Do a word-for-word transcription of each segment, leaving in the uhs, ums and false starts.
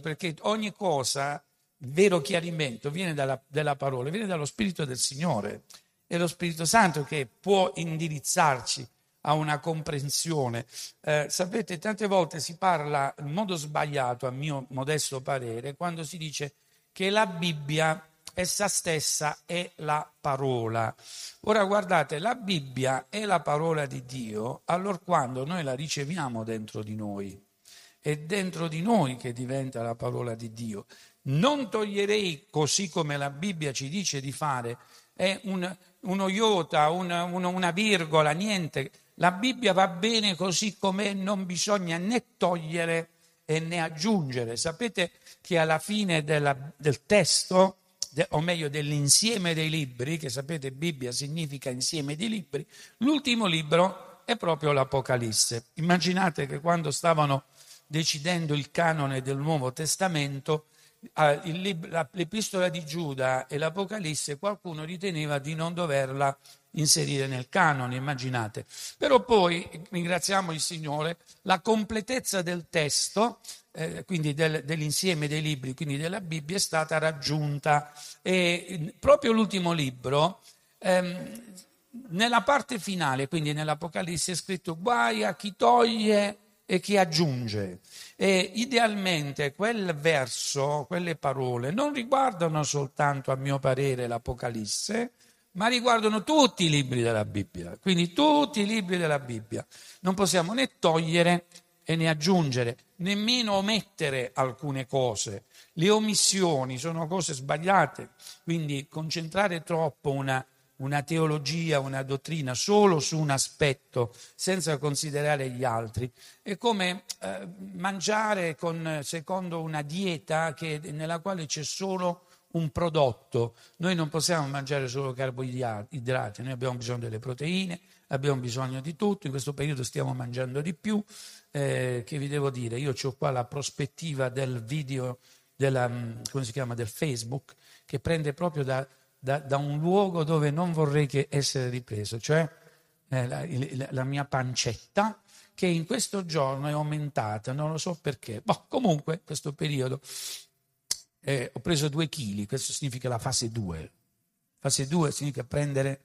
perché ogni cosa, vero chiarimento, viene dalla, dalla parola, viene dallo Spirito del Signore. È lo Spirito Santo che può indirizzarci a una comprensione. Eh, sapete, tante volte si parla in modo sbagliato, a mio modesto parere, quando si dice che la Bibbia essa stessa è la parola. Ora guardate, la Bibbia è la parola di Dio allorquando noi la riceviamo dentro di noi. È dentro di noi che diventa la parola di Dio. Non toglierei, così come la Bibbia ci dice di fare, è un, uno iota, una, una, una virgola, niente. La Bibbia va bene così com'è, non bisogna né togliere e né aggiungere. Sapete che alla fine della, del testo, o meglio dell'insieme dei libri, che sapete Bibbia significa insieme di libri, l'ultimo libro è proprio l'Apocalisse. Immaginate che quando stavano decidendo il canone del Nuovo Testamento, l'Epistola di Giuda e l'Apocalisse qualcuno riteneva di non doverla inserire nel canone, immaginate. Però poi, ringraziamo il Signore, la completezza del testo, eh, quindi del, dell'insieme dei libri, quindi della Bibbia, è stata raggiunta. E proprio l'ultimo libro, ehm, nella parte finale, quindi nell'Apocalisse, è scritto guai a chi toglie e chi aggiunge. E idealmente quel verso, quelle parole, non riguardano soltanto, a mio parere, l'Apocalisse, ma riguardano tutti i libri della Bibbia, quindi tutti i libri della Bibbia. Non possiamo né togliere e né aggiungere, nemmeno omettere alcune cose. Le omissioni sono cose sbagliate, quindi concentrare troppo una, una teologia, una dottrina solo su un aspetto, senza considerare gli altri, è come eh, mangiare con, secondo una dieta che, nella quale c'è solo un prodotto. Noi non possiamo mangiare solo carboidrati, noi abbiamo bisogno delle proteine, abbiamo bisogno di tutto, in questo periodo stiamo mangiando di più, eh, che vi devo dire, io ho qua la prospettiva del video, della, come si chiama, del Facebook, che prende proprio da, da, da un luogo dove non vorrei che essere ripreso, cioè eh, la, la, la mia pancetta, che in questo giorno è aumentata, non lo so perché, boh, comunque questo periodo. Eh, ho preso due chili, questo significa la fase due. Fase due significa prendere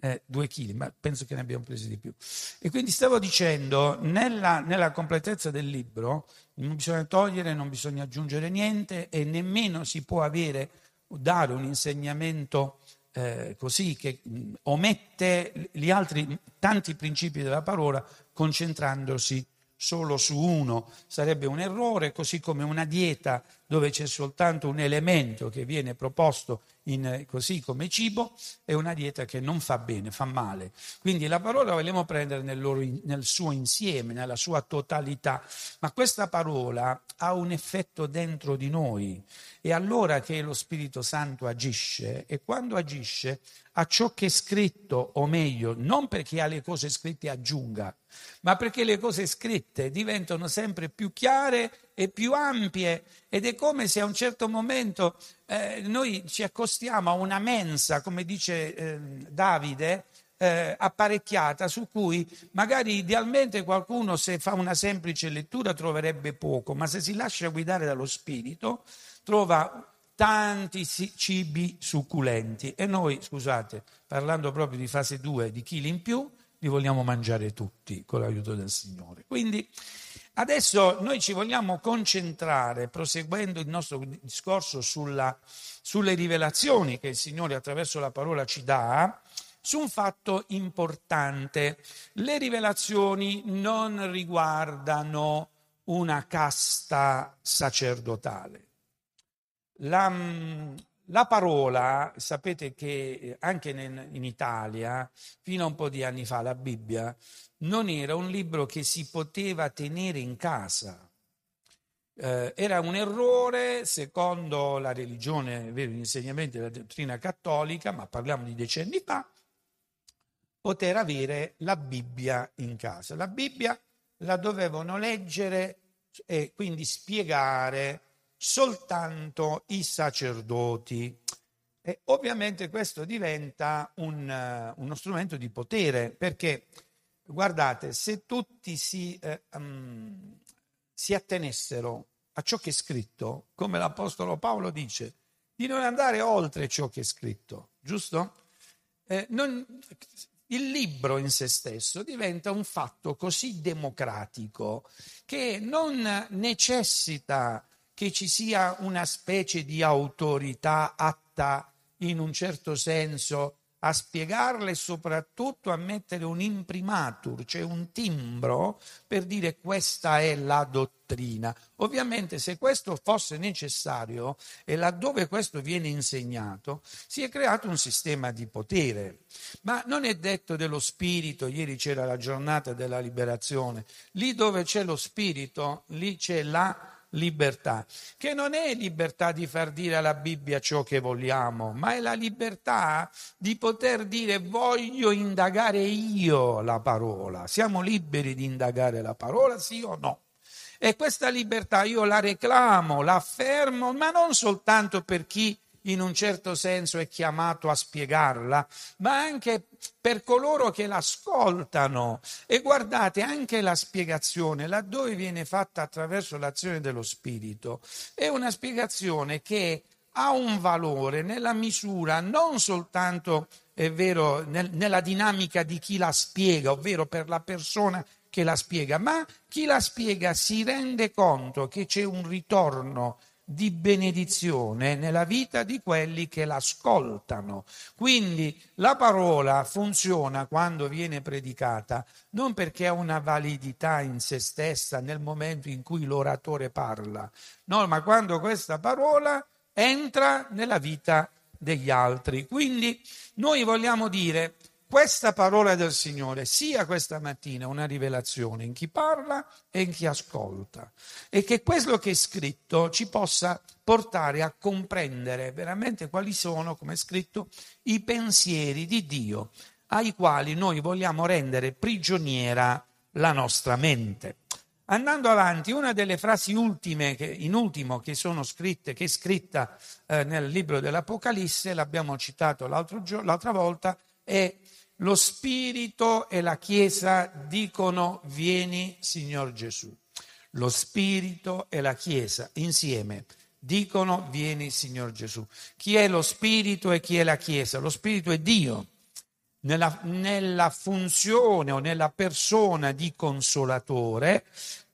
eh, due chili, ma penso che ne abbiamo presi di più. E quindi stavo dicendo, nella, nella completezza del libro, non bisogna togliere, non bisogna aggiungere niente e nemmeno si può avere o dare un insegnamento eh, così che mh, omette gli altri tanti principi della parola concentrandosi solo su uno. Sarebbe un errore, così come una dieta dove c'è soltanto un elemento che viene proposto in, così come cibo, è una dieta che non fa bene, fa male. Quindi la parola vogliamo prendere nel, loro, nel suo insieme, nella sua totalità, ma questa parola ha un effetto dentro di noi, è allora che lo Spirito Santo agisce, e quando agisce a ciò che è scritto, o meglio, non perché alle cose scritte aggiunga, ma perché le cose scritte diventano sempre più chiare e più ampie, ed è come se a un certo momento eh, noi ci accostiamo a una mensa, come dice eh, Davide, eh, apparecchiata, su cui magari idealmente qualcuno, se fa una semplice lettura, troverebbe poco, ma se si lascia guidare dallo Spirito trova tanti cibi succulenti, e noi, scusate, parlando proprio di fase due, di chili in più, li vogliamo mangiare tutti con l'aiuto del Signore. Quindi adesso noi ci vogliamo concentrare, proseguendo il nostro discorso sulla, sulle rivelazioni che il Signore attraverso la parola ci dà, su un fatto importante. Le rivelazioni non riguardano una casta sacerdotale. La, la parola, sapete che anche nel, in Italia, fino a un po' di anni fa, la Bibbia non era un libro che si poteva tenere in casa. Eh, era un errore, secondo la religione, gli insegnamenti della dottrina cattolica, ma parliamo di decenni fa, poter avere la Bibbia in casa. La Bibbia la dovevano leggere e quindi spiegare soltanto i sacerdoti, e ovviamente questo diventa un, uh, uno strumento di potere, perché guardate, se tutti si, eh, um, si attenessero a ciò che è scritto, come l'Apostolo Paolo dice, di non andare oltre ciò che è scritto, giusto? Eh, non, il libro in se stesso diventa un fatto così democratico che non necessita che ci sia una specie di autorità atta in un certo senso a spiegarle e soprattutto a mettere un imprimatur, cioè un timbro, per dire questa è la dottrina. Ovviamente se questo fosse necessario e laddove questo viene insegnato, si è creato un sistema di potere. Ma non è detto dello spirito, ieri c'era la giornata della liberazione, lì dove c'è lo spirito, lì c'è la libertà, che non è libertà di far dire alla Bibbia ciò che vogliamo, ma è la libertà di poter dire voglio indagare io la parola. Siamo liberi di indagare la parola, sì o no? E questa libertà io la reclamo, la affermo, ma non soltanto per chi in un certo senso è chiamato a spiegarla, ma anche per coloro che l'ascoltano. E guardate, anche la spiegazione, laddove viene fatta attraverso l'azione dello Spirito, è una spiegazione che ha un valore nella misura non soltanto, è vero, nel, nella dinamica di chi la spiega, ovvero per la persona che la spiega, ma chi la spiega si rende conto che c'è un ritorno di benedizione nella vita di quelli che l'ascoltano. Quindi la parola funziona quando viene predicata, non perché ha una validità in se stessa nel momento in cui l'oratore parla, no, ma quando questa parola entra nella vita degli altri. Quindi noi vogliamo dire questa parola del Signore sia questa mattina una rivelazione in chi parla e in chi ascolta, e che quello che è scritto ci possa portare a comprendere veramente quali sono, come è scritto, i pensieri di Dio ai quali noi vogliamo rendere prigioniera la nostra mente. Andando avanti, una delle frasi ultime, che, in ultimo, che sono scritte, che è scritta eh, nel libro dell'Apocalisse, l'abbiamo citato l'altro gio- l'altra volta, è lo Spirito e la Chiesa dicono vieni Signor Gesù. Lo Spirito e la Chiesa insieme dicono vieni Signor Gesù. Chi è lo Spirito e chi è la Chiesa? Lo Spirito è Dio nella, nella funzione o nella persona di Consolatore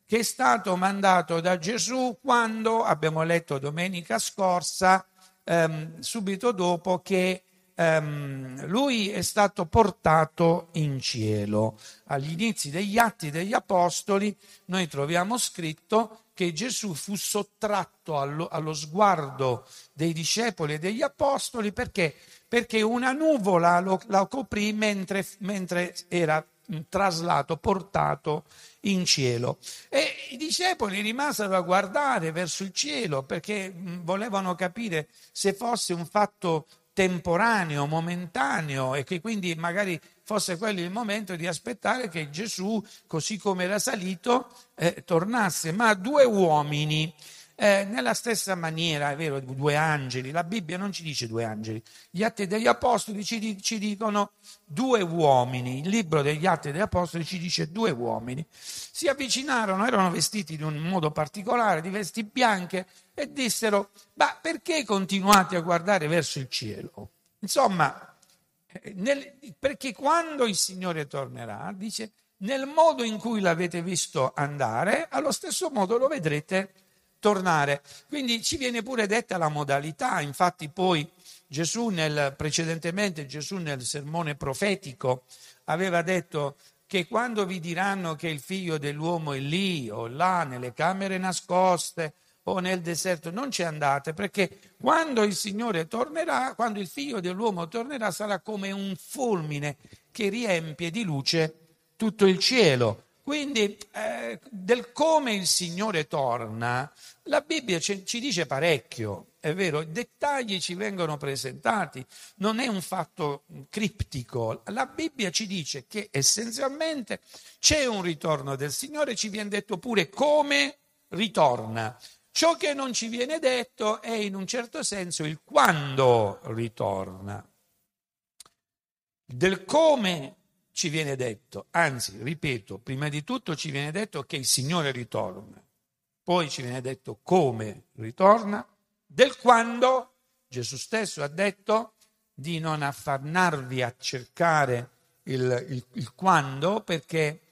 che è stato mandato da Gesù quando, abbiamo letto domenica scorsa, ehm, subito dopo che Um, lui è stato portato in cielo. Agli inizi degli Atti degli Apostoli noi troviamo scritto che Gesù fu sottratto allo, allo sguardo dei discepoli e degli apostoli perché, perché una nuvola lo, lo coprì mentre, mentre era traslato, portato in cielo, e i discepoli rimasero a guardare verso il cielo perché volevano capire se fosse un fatto temporaneo, momentaneo, e che quindi magari fosse quello il momento di aspettare che Gesù, così come era salito, eh, tornasse. Ma due uomini, eh, nella stessa maniera, è vero, due angeli, la Bibbia non ci dice due angeli, gli Atti degli Apostoli ci, ci dicono due uomini, il libro degli Atti degli Apostoli ci dice due uomini, si avvicinarono, erano vestiti in un modo particolare, di vesti bianche, e dissero, ma perché continuate a guardare verso il cielo? Insomma, nel, perché quando il Signore tornerà, dice, nel modo in cui l'avete visto andare, allo stesso modo lo vedrete tornare. Quindi ci viene pure detta la modalità, infatti poi Gesù, nel, precedentemente Gesù nel sermone profetico aveva detto che quando vi diranno che il figlio dell'uomo è lì o là, nelle camere nascoste, o nel deserto, non ci andate, perché quando il Signore tornerà, quando il figlio dell'uomo tornerà, sarà come un fulmine che riempie di luce tutto il cielo. Quindi eh, del come il Signore torna, la Bibbia ci, ci dice parecchio, è vero, i dettagli ci vengono presentati, non è un fatto criptico, la Bibbia ci dice che essenzialmente c'è un ritorno del Signore, ci viene detto pure come ritorna. Ciò che non ci viene detto è in un certo senso il quando ritorna. Del come ci viene detto, anzi, ripeto, prima di tutto ci viene detto che il Signore ritorna. Poi ci viene detto come ritorna, del quando Gesù stesso ha detto di non affannarvi a cercare il, il, il quando, perché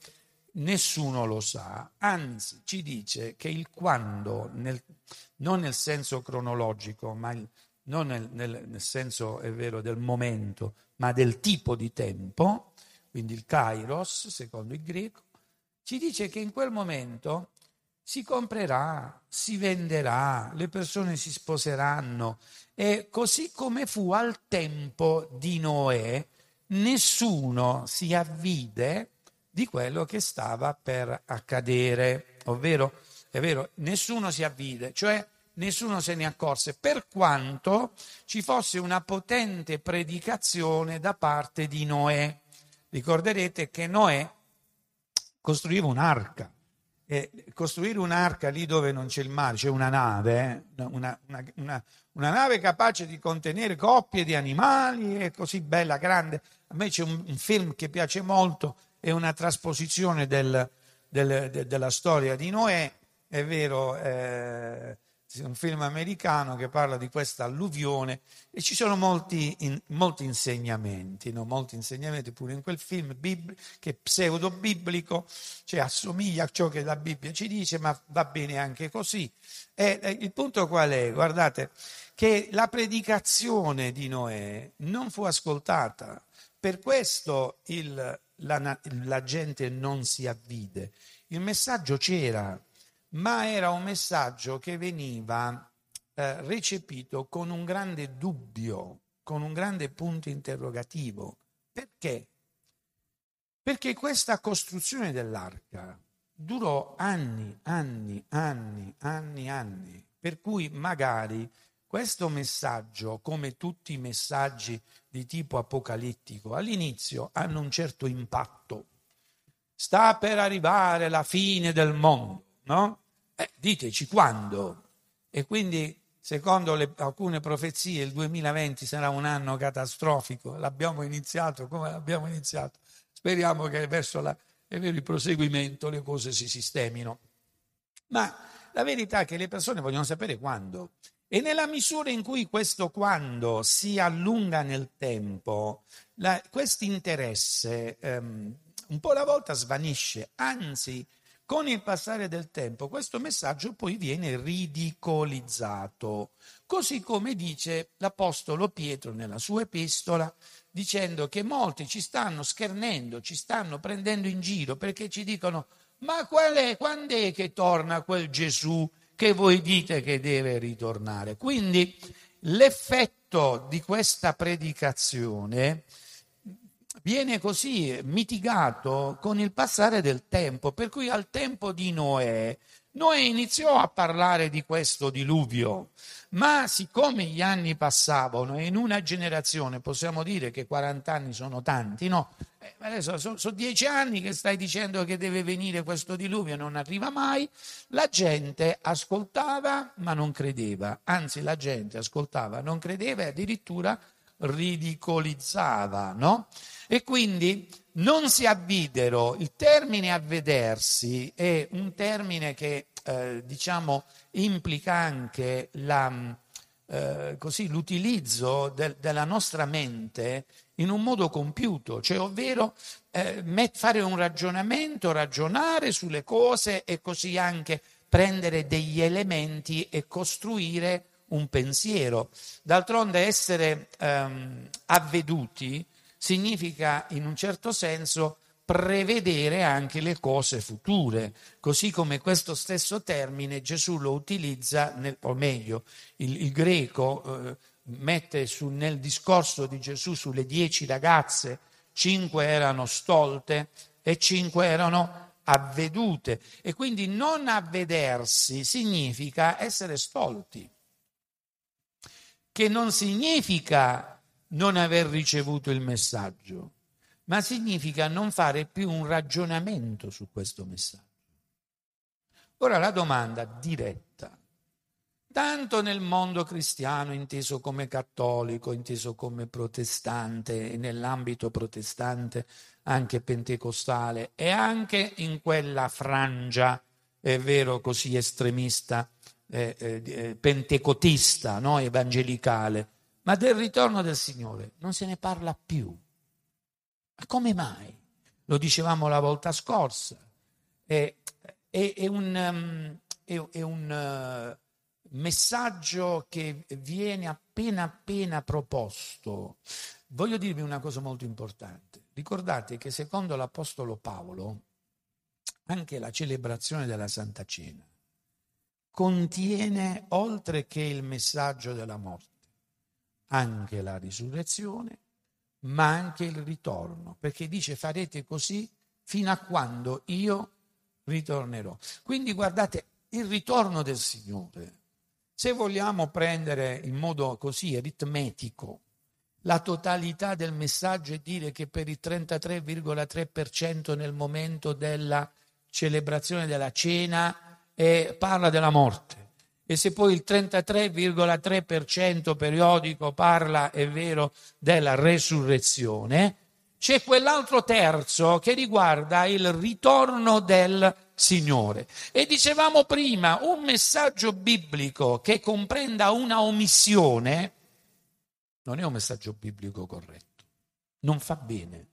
nessuno lo sa. Anzi, ci dice che il quando, nel, non nel senso cronologico, ma il, non nel, nel, nel senso, è vero, del momento, ma del tipo di tempo, quindi il kairos, secondo il greco, ci dice che in quel momento si comprerà, si venderà, le persone si sposeranno, e così come fu al tempo di Noè, nessuno si avvide di quello che stava per accadere, ovvero, è vero, nessuno si avvide, cioè nessuno se ne accorse, per quanto ci fosse una potente predicazione da parte di Noè. Ricorderete che Noè costruiva un'arca. E costruire un'arca lì dove non c'è il mare, cioè una nave, eh? una, una, una, una nave capace di contenere coppie di animali, è così bella, grande. A me c'è un, un film che piace molto, è una trasposizione del, del, de, della storia di Noè, è vero, eh, è un film americano che parla di questa alluvione e ci sono molti, in, molti insegnamenti, no? molti insegnamenti pure in quel film bibli, che è pseudo-biblico, cioè assomiglia a ciò che la Bibbia ci dice, ma va bene anche così. E, e il punto qual è? Guardate, che la predicazione di Noè non fu ascoltata, per questo il, la, la gente non si avvide. Il messaggio c'era, ma era un messaggio che veniva eh, recepito con un grande dubbio, con un grande punto interrogativo. Perché? Perché questa costruzione dell'arca durò anni, anni, anni, anni, anni, per cui magari questo messaggio, come tutti i messaggi di tipo apocalittico, all'inizio hanno un certo impatto. Sta per arrivare la fine del mondo, no? Eh, diteci quando. E quindi, secondo le, alcune profezie, il duemilaventi sarà un anno catastrofico. L'abbiamo iniziato, come l'abbiamo iniziato? Speriamo che verso la, il proseguimento le cose si sistemino. Ma la verità è che le persone vogliono sapere quando. E nella misura in cui questo quando si allunga nel tempo, questo interesse ehm, un po' alla volta svanisce, anzi, con il passare del tempo questo messaggio poi viene ridicolizzato, così come dice l'Apostolo Pietro nella sua epistola, dicendo che molti ci stanno schernendo, ci stanno prendendo in giro, perché ci dicono: ma qual è, quando è che torna quel Gesù che voi dite che deve ritornare? Quindi l'effetto di questa predicazione viene così mitigato con il passare del tempo, per cui al tempo di Noè, Noè iniziò a parlare di questo diluvio, ma siccome gli anni passavano, e in una generazione possiamo dire che quaranta anni sono tanti, no? Eh, adesso sono, sono dieci anni che stai dicendo che deve venire questo diluvio e non arriva mai. La gente ascoltava ma non credeva, anzi la gente ascoltava, non credeva e addirittura ridicolizzava, no? E quindi non si avvidero. Il termine avvedersi è un termine che eh, diciamo implica anche la, eh, così, l'utilizzo del, della nostra mente in un modo compiuto, cioè ovvero eh, fare un ragionamento, ragionare sulle cose e così anche prendere degli elementi e costruire un pensiero. D'altronde essere ehm, avveduti significa in un certo senso prevedere anche le cose future, così come questo stesso termine Gesù lo utilizza, nel, o meglio, il, il greco eh, mette su, nel discorso di Gesù sulle dieci ragazze, cinque erano stolte e cinque erano avvedute, e quindi non avvedersi significa essere stolti, che non significa non aver ricevuto il messaggio, ma significa non fare più un ragionamento su questo messaggio. Ora la domanda diretta, tanto nel mondo cristiano inteso come cattolico, inteso come protestante, e nell'ambito protestante anche pentecostale, e anche in quella frangia è vero, così estremista, eh, eh, pentecotista, no? Evangelicale, ma del ritorno del Signore non se ne parla più. Ma come mai? Lo dicevamo la volta scorsa, è, è, è un, è, è un messaggio che viene appena appena proposto. Voglio dirvi una cosa molto importante. Ricordate che secondo l'Apostolo Paolo anche la celebrazione della Santa Cena contiene, oltre che il messaggio della morte, anche la risurrezione, ma anche il ritorno, perché dice farete così fino a quando io ritornerò. Quindi guardate, il ritorno del Signore, se vogliamo prendere in modo così aritmetico la totalità del messaggio e dire che per il trentatré virgola tre per cento nel momento della celebrazione della cena eh, parla della morte, e se poi il trentatré virgola tre per cento periodico parla, è vero, della resurrezione, c'è quell'altro terzo che riguarda il ritorno del Signore. E dicevamo prima, un messaggio biblico che comprenda una omissione non è un messaggio biblico corretto, non fa bene.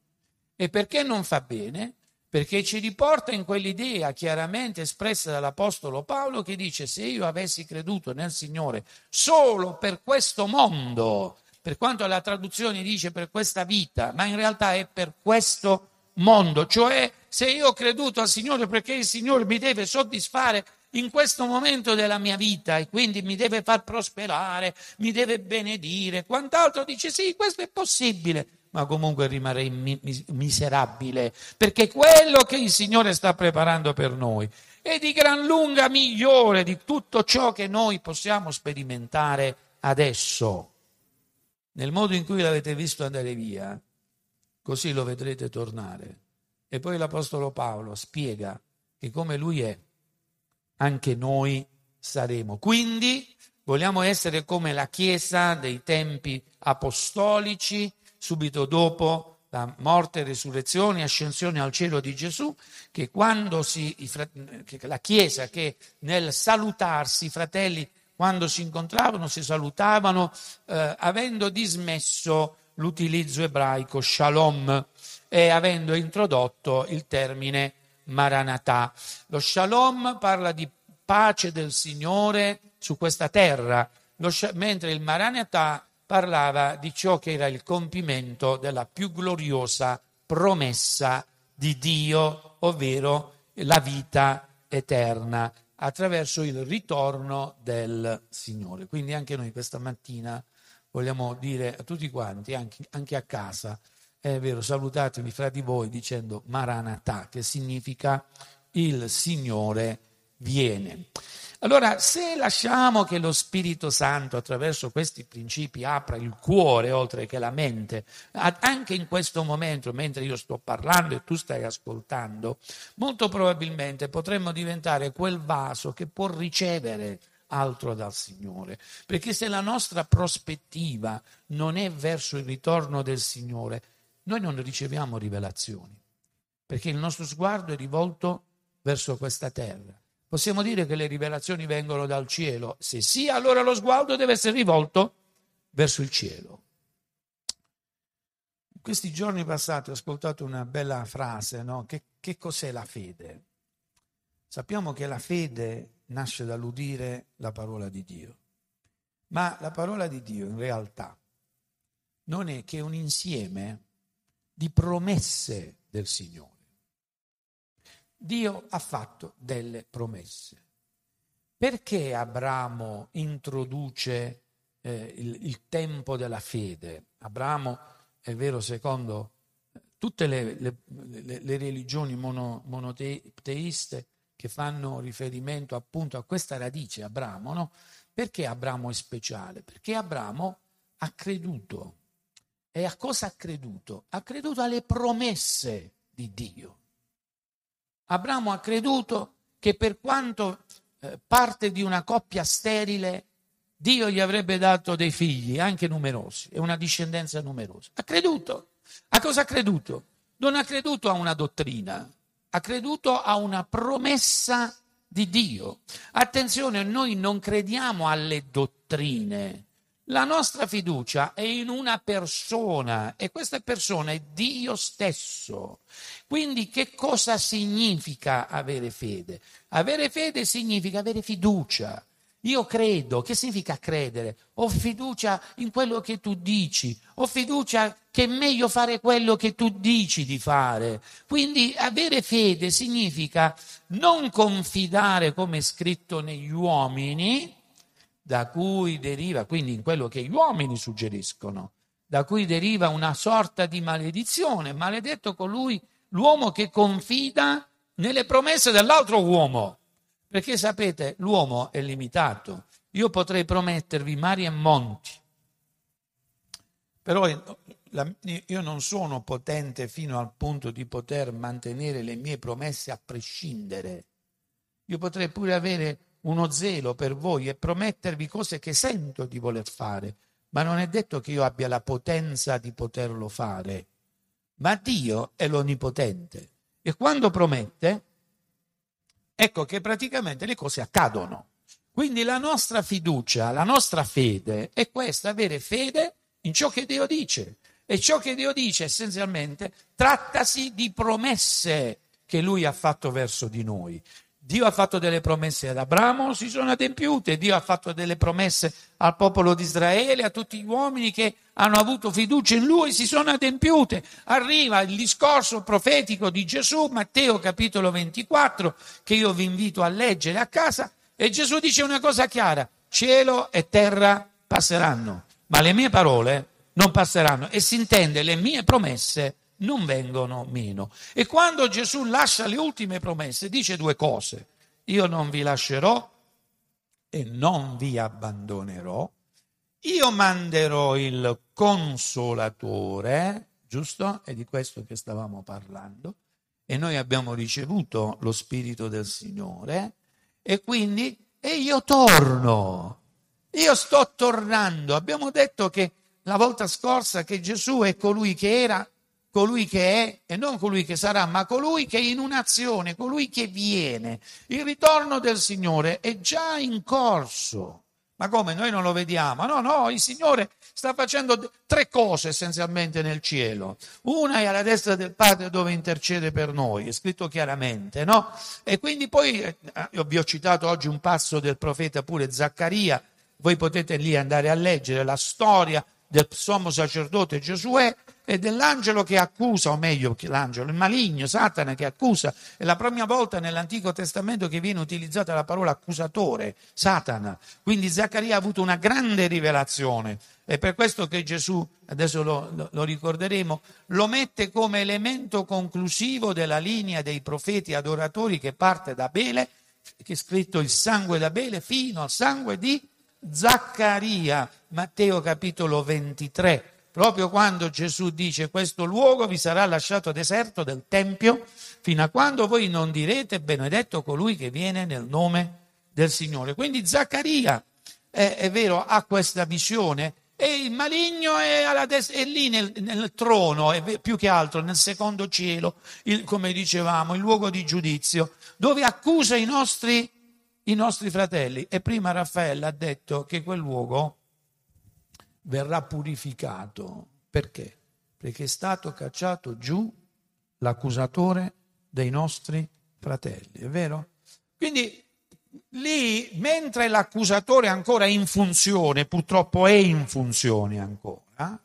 E perché non fa bene? Perché ci riporta in quell'idea chiaramente espressa dall'Apostolo Paolo che dice: se io avessi creduto nel Signore solo per questo mondo, per quanto la traduzione dice per questa vita, ma in realtà è per questo mondo, cioè se io ho creduto al Signore perché il Signore mi deve soddisfare in questo momento della mia vita e quindi mi deve far prosperare, mi deve benedire, quant'altro, dice sì, questo è possibile, ma comunque rimarrei miserabile, perché quello che il Signore sta preparando per noi è di gran lunga migliore di tutto ciò che noi possiamo sperimentare adesso. Nel modo in cui l'avete visto andare via, così lo vedrete tornare. E poi l'Apostolo Paolo spiega che come lui è, anche noi saremo. Quindi vogliamo essere come la Chiesa dei tempi apostolici, subito dopo la morte, resurrezione e ascensione al cielo di Gesù, che quando si, la Chiesa che nel salutarsi, i fratelli quando si incontravano, si salutavano, eh, avendo dismesso l'utilizzo ebraico shalom e avendo introdotto il termine maranatà. Lo shalom parla di pace del Signore su questa terra, lo, mentre il maranatà parlava di ciò che era il compimento della più gloriosa promessa di Dio, ovvero la vita eterna attraverso il ritorno del Signore. Quindi anche noi questa mattina vogliamo dire a tutti quanti, anche, anche a casa, è vero, salutatevi fra di voi dicendo Maranatà, che significa il Signore viene. Allora, se lasciamo che lo Spirito Santo attraverso questi principi apra il cuore oltre che la mente, anche in questo momento, mentre io sto parlando e tu stai ascoltando, molto probabilmente potremmo diventare quel vaso che può ricevere altro dal Signore, perché se la nostra prospettiva non è verso il ritorno del Signore, noi non riceviamo rivelazioni, perché il nostro sguardo è rivolto verso questa terra. Possiamo dire che le rivelazioni vengono dal cielo? Se sì, allora lo sguardo deve essere rivolto verso il cielo. In questi giorni passati ho ascoltato una bella frase, no? Che, che cos'è la fede? Sappiamo che la fede nasce dall'udire la parola di Dio, ma la parola di Dio in realtà non è che un insieme di promesse del Signore. Dio ha fatto delle promesse. Perché Abramo introduce eh, il, il tempo della fede? Abramo, è vero, secondo tutte le, le, le, le religioni mono, monoteiste che fanno riferimento appunto a questa radice, Abramo, no? Perché Abramo è speciale? Perché Abramo ha creduto. E a cosa ha creduto? Ha creduto alle promesse di Dio. Abramo ha creduto che per quanto eh, parte di una coppia sterile, Dio gli avrebbe dato dei figli, anche numerosi, e una discendenza numerosa. Ha creduto. A cosa ha creduto? Non ha creduto a una dottrina, ha creduto a una promessa di Dio. Attenzione, noi non crediamo alle dottrine. La nostra fiducia è in una persona e questa persona è Dio stesso. Quindi che cosa significa avere fede? Avere fede significa avere fiducia. Io credo. Che significa credere? Ho fiducia in quello che tu dici. Ho fiducia che è meglio fare quello che tu dici di fare. Quindi avere fede significa non confidare, come è scritto, negli uomini, da cui deriva, quindi in quello che gli uomini suggeriscono, da cui deriva una sorta di maledizione. Maledetto colui, l'uomo che confida nelle promesse dell'altro uomo. Perché sapete, l'uomo è limitato. Io potrei promettervi mari e monti, però io non sono potente fino al punto di poter mantenere le mie promesse a prescindere. Io potrei pure avere uno zelo per voi e promettervi cose che sento di voler fare, ma non è detto che io abbia la potenza di poterlo fare. Ma Dio è l'onnipotente e quando promette, ecco che praticamente le cose accadono. Quindi la nostra fiducia, la nostra fede è questa, avere fede in ciò che Dio dice. E ciò che Dio dice essenzialmente trattasi di promesse che Lui ha fatto verso di noi. Dio ha fatto delle promesse ad Abramo, si sono adempiute. Dio ha fatto delle promesse al popolo di Israele, a tutti gli uomini che hanno avuto fiducia in Lui, si sono adempiute. Arriva il discorso profetico di Gesù, Matteo capitolo ventiquattro, che io vi invito a leggere a casa, e Gesù dice una cosa chiara: cielo e terra passeranno, ma le mie parole non passeranno. E si intende, le mie promesse non vengono meno. E quando Gesù lascia le ultime promesse dice due cose: io non vi lascerò e non vi abbandonerò, io manderò il consolatore, giusto? È di questo che stavamo parlando, e noi abbiamo ricevuto lo Spirito del Signore, e quindi e io torno, io sto tornando. Abbiamo detto che la volta scorsa che Gesù è colui che era, colui che è e non colui che sarà, ma colui che è in un'azione, colui che viene. Il ritorno del Signore è già in corso. Ma come, noi non lo vediamo? No, no, il Signore sta facendo tre cose essenzialmente nel cielo. Una è alla destra del Padre dove intercede per noi, è scritto chiaramente, no? E quindi poi, io vi ho citato oggi un passo del profeta pure Zaccaria, voi potete lì andare a leggere la storia del sommo sacerdote Giosuè e dell'angelo che accusa, o meglio che l'angelo, il maligno, Satana che accusa. È la prima volta nell'Antico Testamento che viene utilizzata la parola accusatore, Satana. Quindi Zaccaria ha avuto una grande rivelazione, è per questo che Gesù, adesso lo, lo, lo ricorderemo, lo mette come elemento conclusivo della linea dei profeti adoratori che parte da Abele, che è scritto il sangue di Abele fino al sangue di Zaccaria, Matteo capitolo ventitré, proprio quando Gesù dice: questo luogo vi sarà lasciato deserto del Tempio fino a quando voi non direte benedetto colui che viene nel nome del Signore. Quindi Zaccaria, è, è vero, ha questa visione, e il maligno è, alla des- è lì nel, nel trono, è più che altro nel secondo cielo, il, come dicevamo, il luogo di giudizio, dove accusa i nostri i nostri fratelli. E prima Raffaella ha detto che quel luogo verrà purificato. Perché? Perché è stato cacciato giù l'accusatore dei nostri fratelli, è vero? Quindi lì, mentre l'accusatore è ancora in funzione, purtroppo è in funzione ancora,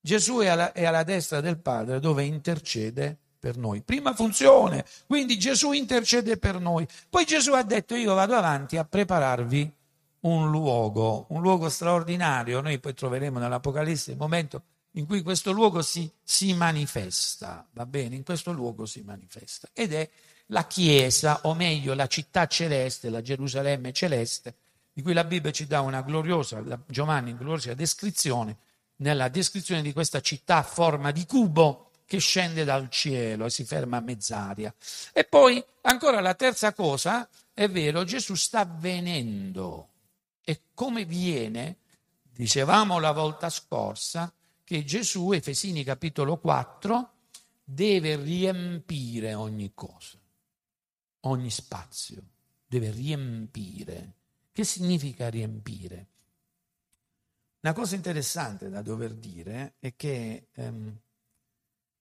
Gesù è alla, è alla destra del Padre dove intercede per noi. Prima funzione, quindi Gesù intercede per noi. Poi Gesù ha detto: io vado avanti a prepararvi un luogo, un luogo straordinario. Noi poi troveremo nell'Apocalisse il momento in cui questo luogo si, si manifesta, va bene? In questo luogo si manifesta, ed è la Chiesa, o meglio la città celeste, la Gerusalemme celeste, di cui la Bibbia ci dà una gloriosa, la Giovanni, gloriosa descrizione, nella descrizione di questa città a forma di cubo che scende dal cielo e si ferma a mezz'aria. E poi ancora la terza cosa, è vero, Gesù sta venendo. E come viene? Dicevamo la volta scorsa che Gesù, Efesini capitolo quattro, deve riempire ogni cosa, ogni spazio. deve riempire. Che significa riempire? Una cosa interessante da dover dire è che ehm,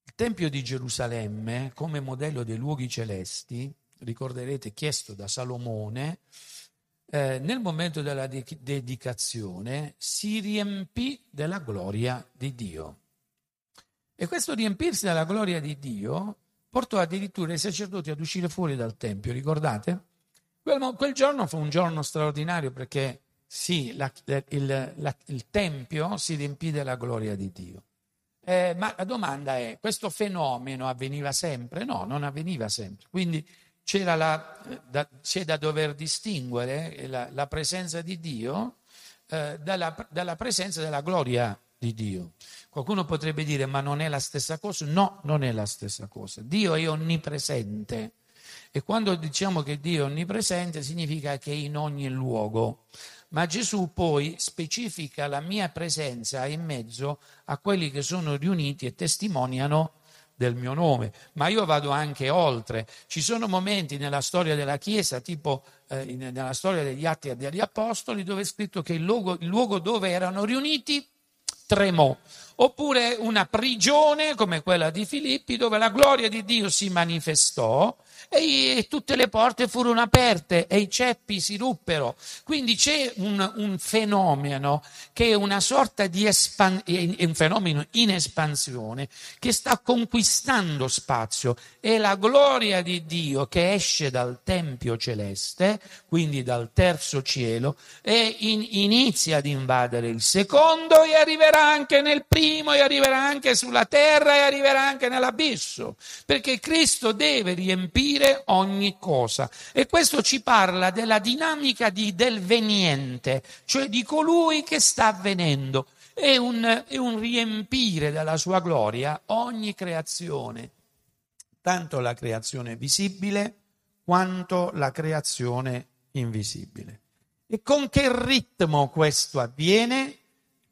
il Tempio di Gerusalemme, come modello dei luoghi celesti, ricorderete, chiesto da Salomone, eh, nel momento della de- dedicazione si riempì della gloria di Dio. E questo riempirsi della gloria di Dio portò addirittura i sacerdoti ad uscire fuori dal Tempio, ricordate? Quel, quel giorno fu un giorno straordinario perché sì, la, il, la, il Tempio si riempì della gloria di Dio. Eh, ma la domanda è, questo fenomeno avveniva sempre? No, non avveniva sempre. Quindi c'era la, da, c'è da dover distinguere la, la presenza di Dio eh, dalla, dalla presenza della gloria di Dio. Qualcuno potrebbe dire, ma non è la stessa cosa? No, non è la stessa cosa. Dio è onnipresente. E quando diciamo che Dio è onnipresente significa che è in ogni luogo. Ma Gesù poi specifica la mia presenza in mezzo a quelli che sono riuniti e testimoniano del mio nome. Ma io vado anche oltre. Ci sono momenti nella storia della Chiesa, tipo eh, nella storia degli Atti degli Apostoli, dove è scritto che il luogo, il luogo dove erano riuniti tremò. Oppure una prigione come quella di Filippi, dove la gloria di Dio si manifestò e tutte le porte furono aperte e i ceppi si ruppero. Quindi c'è un, un fenomeno che è una sorta di espansione, un fenomeno in espansione che sta conquistando spazio, e la gloria di Dio che esce dal Tempio celeste, quindi dal terzo cielo, e in, inizia ad invadere il secondo, e arriverà anche nel primo, e arriverà anche sulla terra, e arriverà anche nell'abisso, perché Cristo deve riempire ogni cosa. E questo ci parla della dinamica di, del veniente, cioè di colui che sta avvenendo. È un, è un riempire della sua gloria ogni creazione, tanto la creazione visibile quanto la creazione invisibile. E con che ritmo questo avviene?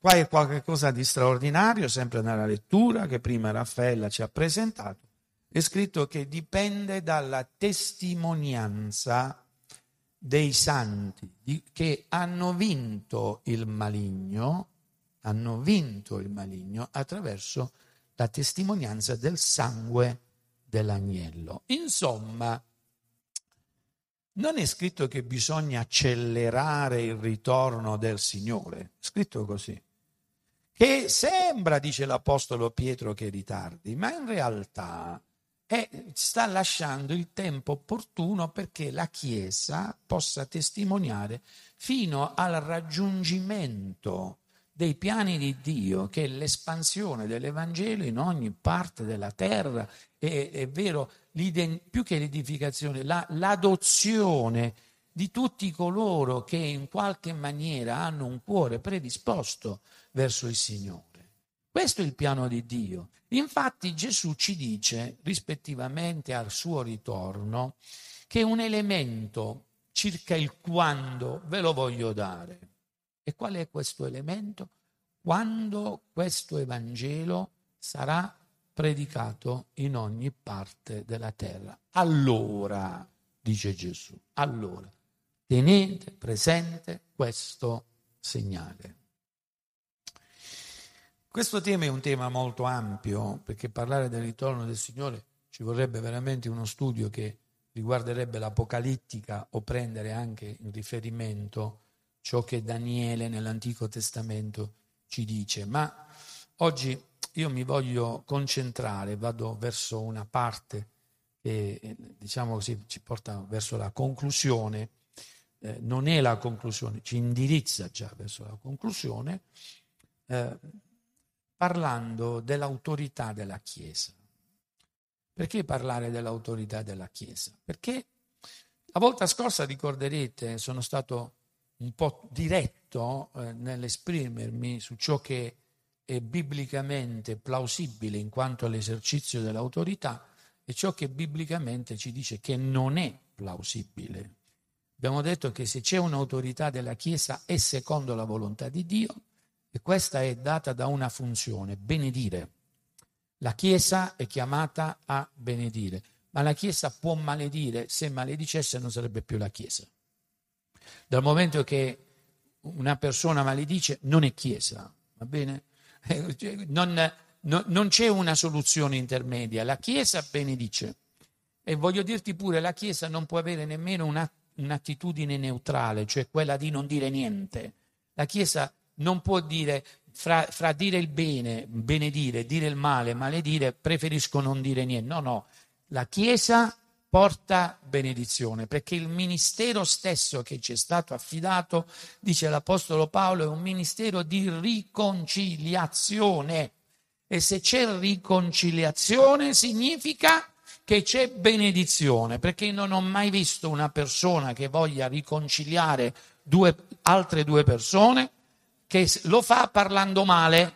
Qua è qualcosa di straordinario, sempre nella lettura che prima Raffaella ci ha presentato. È scritto che dipende dalla testimonianza dei santi che hanno vinto il maligno, hanno vinto il maligno attraverso la testimonianza del sangue dell'agnello. Insomma, non è scritto che bisogna accelerare il ritorno del Signore, è scritto così. Che sembra, dice l'Apostolo Pietro, che ritardi, ma in realtà è, sta lasciando il tempo opportuno perché la Chiesa possa testimoniare fino al raggiungimento dei piani di Dio, che è l'espansione dell'Evangelo in ogni parte della terra. È, è vero, più che l'edificazione, la, l'adozione di tutti coloro che in qualche maniera hanno un cuore predisposto verso il Signore. Questo è il piano di Dio. Infatti Gesù ci dice, rispettivamente al suo ritorno, che un elemento circa il quando ve lo voglio dare. E qual è questo elemento? Quando questo Evangelo sarà predicato in ogni parte della terra. Allora, dice Gesù, allora tenete presente questo segnale. Questo tema è un tema molto ampio, perché parlare del ritorno del Signore ci vorrebbe veramente uno studio che riguarderebbe l'apocalittica, o prendere anche in riferimento ciò che Daniele nell'Antico Testamento ci dice. Ma oggi io mi voglio concentrare, vado verso una parte che, diciamo così, ci porta verso la conclusione. Eh, non è la conclusione, ci indirizza già verso la conclusione, eh, parlando dell'autorità della Chiesa. Perché parlare dell'autorità della Chiesa? Perché la volta scorsa, ricorderete, sono stato un po' diretto eh, nell'esprimermi su ciò che è biblicamente plausibile in quanto all'esercizio dell'autorità e ciò che biblicamente ci dice che non è plausibile. Abbiamo detto che se c'è un'autorità della Chiesa è secondo la volontà di Dio, e questa è data da una funzione: benedire. La Chiesa è chiamata a benedire. ma la Chiesa può maledire, se maledicesse non sarebbe più la Chiesa. Dal momento che una persona maledice non è Chiesa, va bene? Non, no, non c'è una soluzione intermedia, la Chiesa benedice. E voglio dirti pure, la Chiesa non può avere nemmeno una, un'attitudine neutrale, cioè quella di non dire niente. La Chiesa non può dire, fra, fra dire il bene, benedire, dire il male, maledire, preferisco non dire niente. No, no, la Chiesa porta benedizione, perché il ministero stesso che ci è stato affidato, dice l'Apostolo Paolo, è un ministero di riconciliazione. E se c'è riconciliazione significa che c'è benedizione, perché non ho mai visto una persona che voglia riconciliare due, altre due persone che lo fa parlando male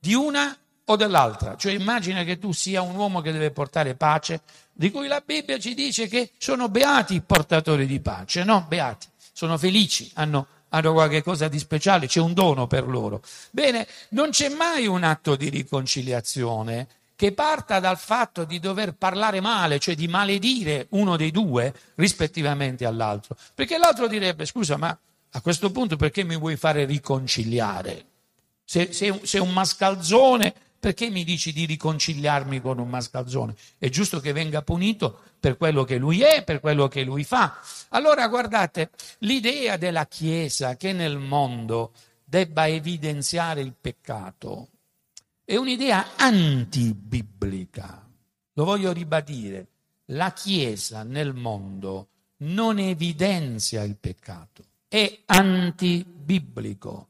di una o dell'altra. Cioè immagina che tu sia un uomo che deve portare pace, di cui la Bibbia ci dice che sono beati i portatori di pace, no? Beati, sono felici, hanno, hanno qualche cosa di speciale, c'è un dono per loro. Bene, non c'è mai un atto di riconciliazione che parta dal fatto di dover parlare male, cioè di maledire uno dei due rispettivamente all'altro. Perché l'altro direbbe, scusa, ma a questo punto perché mi vuoi fare riconciliare? Se, se, se un mascalzone, perché mi dici di riconciliarmi con un mascalzone? È giusto che venga punito per quello che lui è, per quello che lui fa. Allora guardate, l'idea della Chiesa che nel mondo debba evidenziare il peccato è un'idea antibiblica. Lo voglio ribadire. La Chiesa nel mondo non evidenzia il peccato, è antibiblico.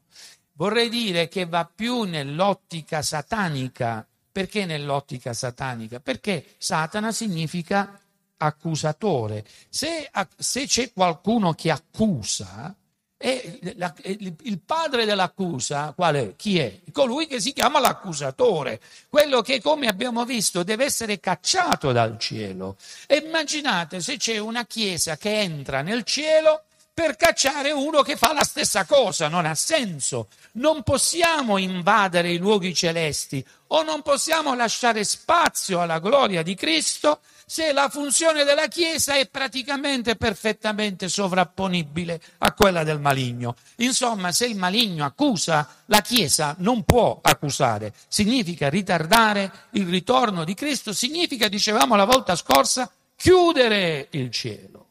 Vorrei dire che va più nell'ottica satanica. Perché nell'ottica satanica? Perché Satana significa accusatore. Se, se c'è qualcuno che accusa, e la, il padre dell'accusa qual è? Chi è? Colui che si chiama l'accusatore, quello che, come abbiamo visto, deve essere cacciato dal cielo. E immaginate se c'è una Chiesa che entra nel cielo per cacciare uno che fa la stessa cosa, non ha senso. Non possiamo invadere i luoghi celesti o non possiamo lasciare spazio alla gloria di Cristo se la funzione della Chiesa è praticamente perfettamente sovrapponibile a quella del maligno. Insomma, se il maligno accusa, la Chiesa non può accusare. Significa ritardare il ritorno di Cristo, significa, dicevamo la volta scorsa, chiudere il cielo.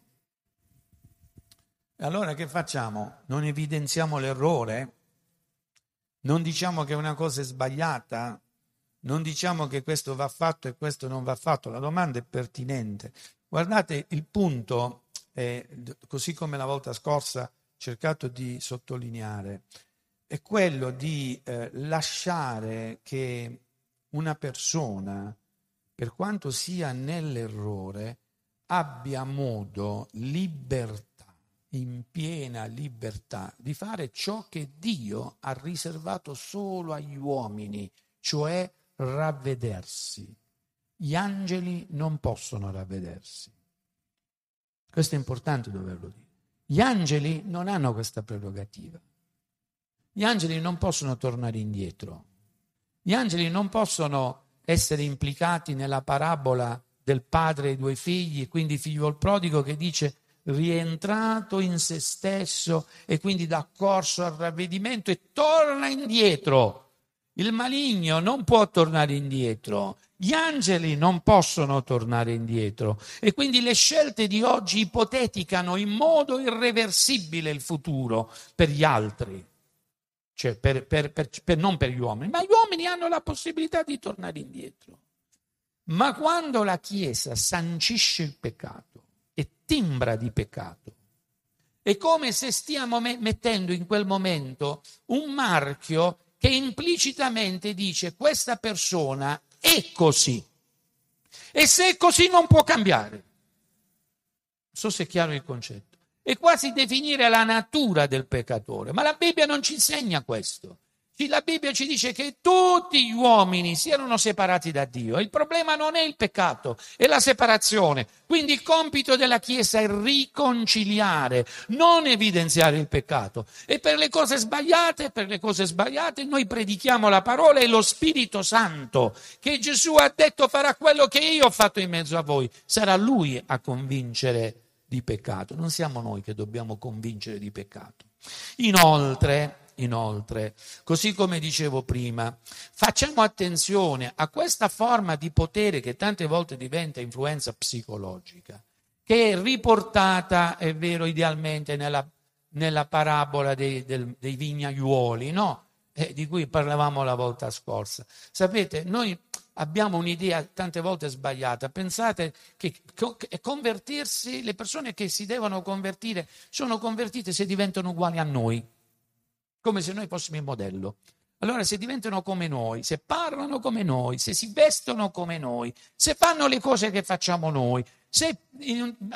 Allora che facciamo? Non evidenziamo l'errore? Non diciamo che una cosa è sbagliata? Non diciamo che questo va fatto e questo non va fatto. La domanda è pertinente. Guardate, il punto, è, così come la volta scorsa ho cercato di sottolineare, è quello di eh, lasciare che una persona, per quanto sia nell'errore, abbia modo, libertà, in piena libertà, di fare ciò che Dio ha riservato solo agli uomini, cioè ravvedersi. Gli angeli non possono ravvedersi. Questo è importante doverlo dire. Gli angeli non hanno questa prerogativa. Gli angeli non possono tornare indietro. Gli angeli non possono essere implicati nella parabola del padre e due figli, quindi figliuol prodigo che dice rientrato in se stesso e quindi dà corso al ravvedimento e torna indietro. Il maligno non può tornare indietro, gli angeli non possono tornare indietro e quindi le scelte di oggi ipoteticano in modo irreversibile il futuro per gli altri, cioè per, per, per, per, non per gli uomini, ma gli uomini hanno la possibilità di tornare indietro. Ma quando la Chiesa sancisce il peccato e timbra di peccato, è come se stiamo me- mettendo in quel momento un marchio che implicitamente dice questa persona è così e se è così non può cambiare. Non so se è chiaro il concetto. È quasi definire la natura del peccatore, ma la Bibbia non ci insegna questo. La Bibbia ci dice che tutti gli uomini siano separati da Dio. Il problema non è il peccato, è la separazione. Quindi il compito della Chiesa è riconciliare, non evidenziare il peccato. E per le cose sbagliate, per le cose sbagliate, noi predichiamo la parola e lo Spirito Santo, che Gesù ha detto farà quello che io ho fatto in mezzo a voi. Sarà Lui a convincere di peccato. Non siamo noi che dobbiamo convincere di peccato. Inoltre... Inoltre, così come dicevo prima, facciamo attenzione a questa forma di potere che tante volte diventa influenza psicologica, che è riportata, è vero, idealmente nella, nella parabola dei, del, dei vignaiuoli, no? Eh, di cui parlavamo la volta scorsa. Sapete, noi abbiamo un'idea tante volte sbagliata. Pensate che convertirsi, le persone che si devono convertire sono convertite se diventano uguali a noi, come se noi fossimo il modello. Allora, se diventano come noi, se parlano come noi, se si vestono come noi, se fanno le cose che facciamo noi, se,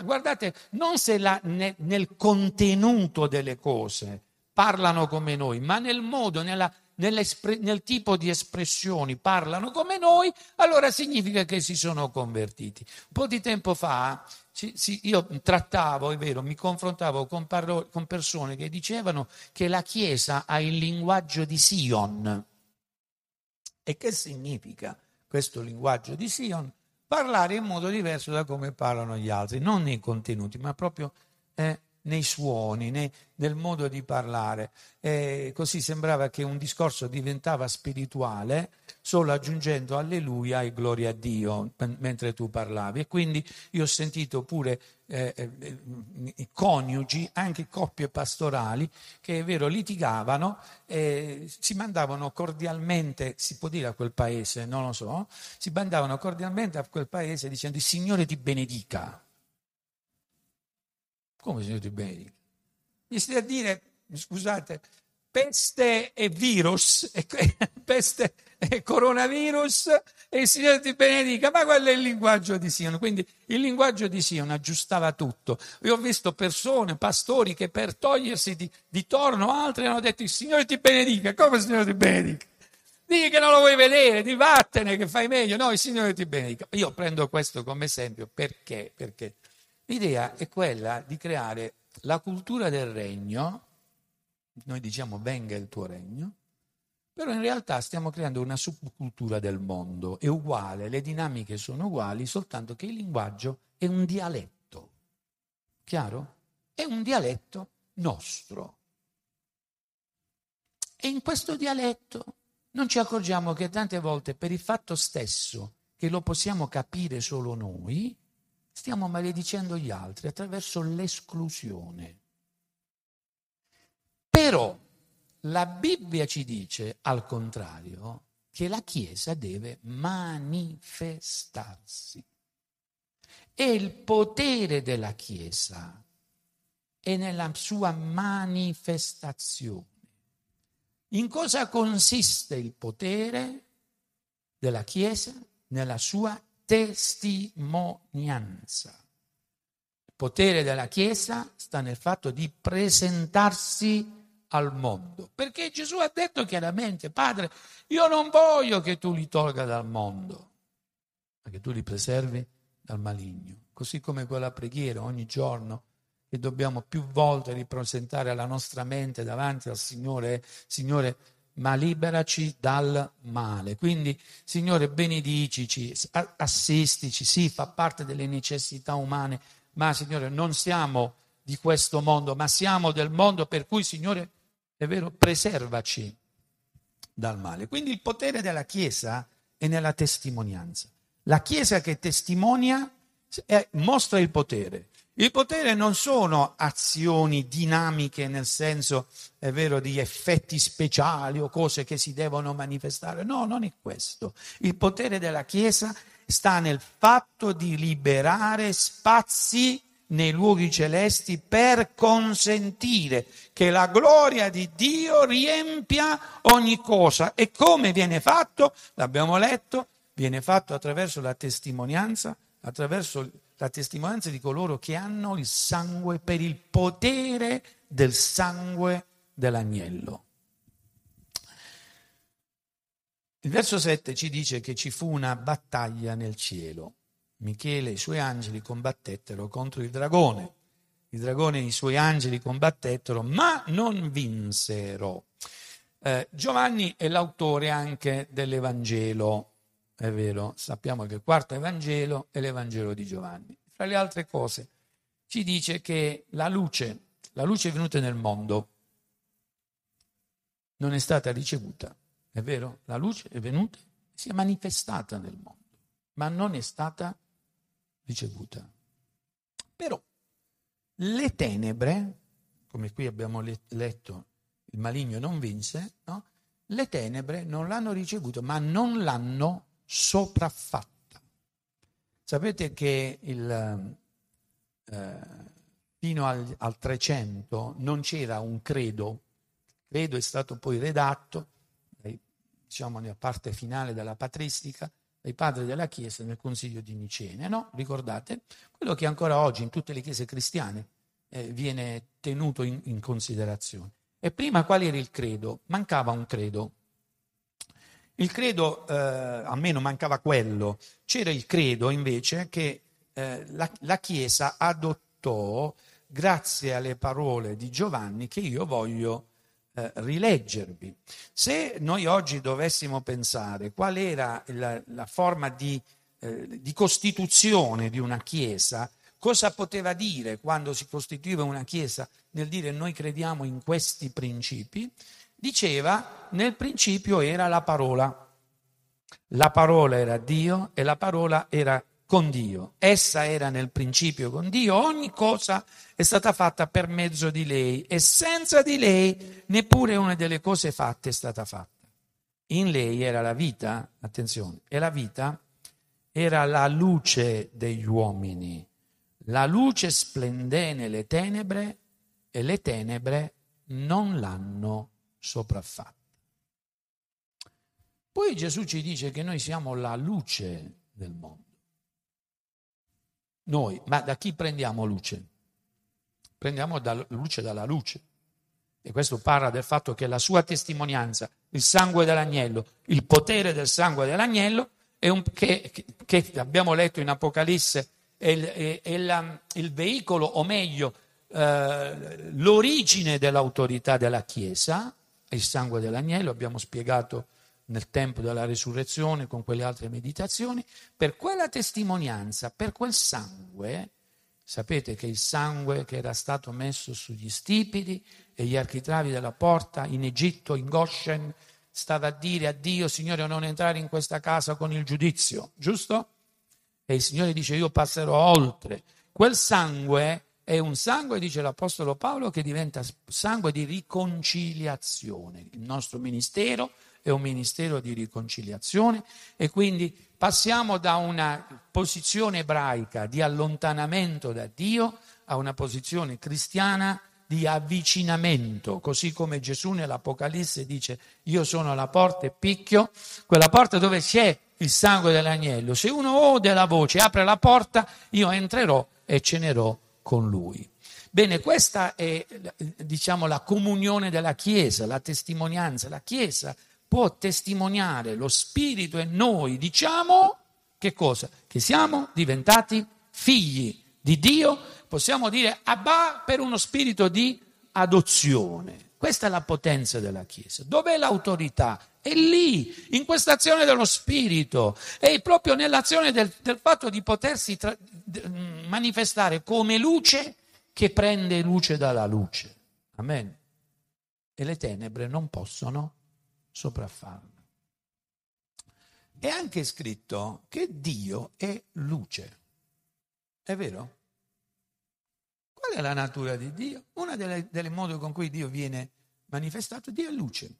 guardate, non se la, ne, nel contenuto delle cose parlano come noi, ma nel modo, nella, nel tipo di espressioni parlano come noi, allora significa che si sono convertiti. Un po' di tempo fa Sì, sì, io trattavo, è vero, mi confrontavo con, parlo- con persone che dicevano che la Chiesa ha il linguaggio di Sion. E che significa questo linguaggio di Sion? Parlare in modo diverso da come parlano gli altri, non nei contenuti, ma proprio eh, nei suoni, nei, nel modo di parlare. Eh, così sembrava che un discorso diventava spirituale solo aggiungendo alleluia e gloria a Dio mentre tu parlavi. E quindi io ho sentito pure eh, eh, coniugi, anche coppie pastorali, che è vero litigavano, eh, si mandavano cordialmente, si può dire a quel paese, non lo so, si mandavano cordialmente a quel paese dicendo il Signore ti benedica. Come il Signore ti benedica? Gli stai a dire, scusate, peste e virus, peste e coronavirus, e il Signore ti benedica, ma quello è il linguaggio di Sion. Quindi il linguaggio di Sion aggiustava tutto. Io ho visto persone, pastori, che per togliersi di, di torno altri hanno detto il Signore ti benedica. Come il Signore ti benedica? Dì che non lo vuoi vedere, di vattene che fai meglio. No, il Signore ti benedica. Io prendo questo come esempio perché? Perché l'idea è quella di creare la cultura del regno. Noi diciamo venga il tuo regno, però in realtà stiamo creando una subcultura del mondo, è uguale, le dinamiche sono uguali, soltanto che il linguaggio è un dialetto, chiaro? È un dialetto nostro. E in questo dialetto non ci accorgiamo che tante volte per il fatto stesso che lo possiamo capire solo noi, stiamo maledicendo gli altri attraverso l'esclusione. Però la Bibbia ci dice, al contrario, che la Chiesa deve manifestarsi. E il potere della Chiesa è nella sua manifestazione. In cosa consiste il potere della Chiesa? Nella sua testimonianza. Il potere della Chiesa sta nel fatto di presentarsi al mondo, perché Gesù ha detto chiaramente: Padre, io non voglio che tu li tolga dal mondo, ma che tu li preservi dal maligno. Così come quella preghiera ogni giorno che dobbiamo più volte ripresentare la nostra mente davanti al Signore: Signore, ma liberaci dal male. Quindi, Signore, benedicici, assistici, sì, fa parte delle necessità umane, ma Signore, non siamo di questo mondo, ma siamo del mondo, per cui, Signore, è vero, preservaci dal male. Quindi il potere della Chiesa è nella testimonianza. La Chiesa che testimonia è, mostra il potere. Il potere non sono azioni dinamiche nel senso, è vero, di effetti speciali o cose che si devono manifestare. No, non è questo. Il potere della Chiesa sta nel fatto di liberare spazi nei luoghi celesti per consentire che la gloria di Dio riempia ogni cosa. E come viene fatto? L'abbiamo letto, viene fatto attraverso la testimonianza, attraverso la testimonianza di coloro che hanno il sangue, per il potere del sangue dell'agnello. Il verso sette ci dice che ci fu una battaglia nel cielo. Michele e i suoi angeli combattettero contro il dragone. Il dragone e i suoi angeli combattettero, ma non vinsero. Eh, Giovanni è l'autore anche dell'Evangelo, è vero, sappiamo che il quarto Evangelo è l'Evangelo di Giovanni. Fra le altre cose ci dice che la luce, la luce è venuta nel mondo, non è stata ricevuta, è vero? La luce è venuta, si è manifestata nel mondo, ma non è stata ricevuta. Però le tenebre, come qui abbiamo letto, il maligno non vinse, no? Le tenebre non l'hanno ricevuto, ma non l'hanno sopraffatta. Sapete che il, eh, fino al, al trecento non c'era un credo. Il credo è stato poi redatto, diciamo nella parte finale della patristica, dai padri della Chiesa nel Concilio di Nicene, no? Ricordate? Quello che ancora oggi in tutte le chiese cristiane eh, viene tenuto in, in considerazione. E prima qual era il credo? Mancava un credo. Il credo, eh, a me non mancava quello. C'era il credo invece che eh, la, la Chiesa adottò grazie alle parole di Giovanni che io voglio eh, rileggervi. Se noi oggi dovessimo pensare qual era la, la forma di, eh, di costituzione di una Chiesa, cosa poteva dire quando si costituiva una Chiesa nel dire noi crediamo in questi principi? Diceva, nel principio era la parola. La parola era Dio e la parola era con Dio. Essa era nel principio con Dio. Ogni cosa è stata fatta per mezzo di lei e senza di lei neppure una delle cose fatte è stata fatta. In lei era la vita, attenzione, e la vita era la luce degli uomini. La luce splendé nelle tenebre e le tenebre non l'hanno sopraffatta. Poi Gesù ci dice che noi siamo la luce del mondo. Noi, ma da chi prendiamo luce? Prendiamo da, luce dalla luce. E questo parla del fatto che la sua testimonianza, il sangue dell'agnello, il potere del sangue dell'agnello, è un, che, che, che abbiamo letto in Apocalisse, È il, è, è la, il veicolo, o meglio, eh, l'origine dell'autorità della Chiesa, il sangue dell'agnello, abbiamo spiegato nel tempo della resurrezione con quelle altre meditazioni, per quella testimonianza, per quel sangue, sapete che il sangue che era stato messo sugli stipiti e gli architravi della porta in Egitto, in Goshen, stava a dire a Dio, Signore, non entrare in questa casa con il giudizio, giusto? E il Signore dice io passerò oltre. Quel sangue è un sangue, dice l'Apostolo Paolo, che diventa sangue di riconciliazione. Il nostro ministero è un ministero di riconciliazione e quindi passiamo da una posizione ebraica di allontanamento da Dio a una posizione cristiana di avvicinamento, così come Gesù nell'Apocalisse dice io sono la porta e picchio, quella porta dove c'è il sangue dell'agnello, se uno ode la voce, apre la porta, io entrerò e cenerò con lui. Bene, questa è, diciamo, la comunione della Chiesa, la testimonianza. La Chiesa può testimoniare lo Spirito e noi diciamo che cosa? Che siamo diventati figli di Dio, possiamo dire Abba per uno spirito di adozione. Questa è la potenza della Chiesa. Dov'è l'autorità? È lì, in questa azione dello Spirito, è proprio nell'azione del, del fatto di potersi tra, de, manifestare come luce che prende luce dalla luce. Amen. E le tenebre non possono sopraffarla. È anche scritto che Dio è luce. È vero? Qual è la natura di Dio? Una delle, delle modi con cui Dio viene manifestato, Dio è luce.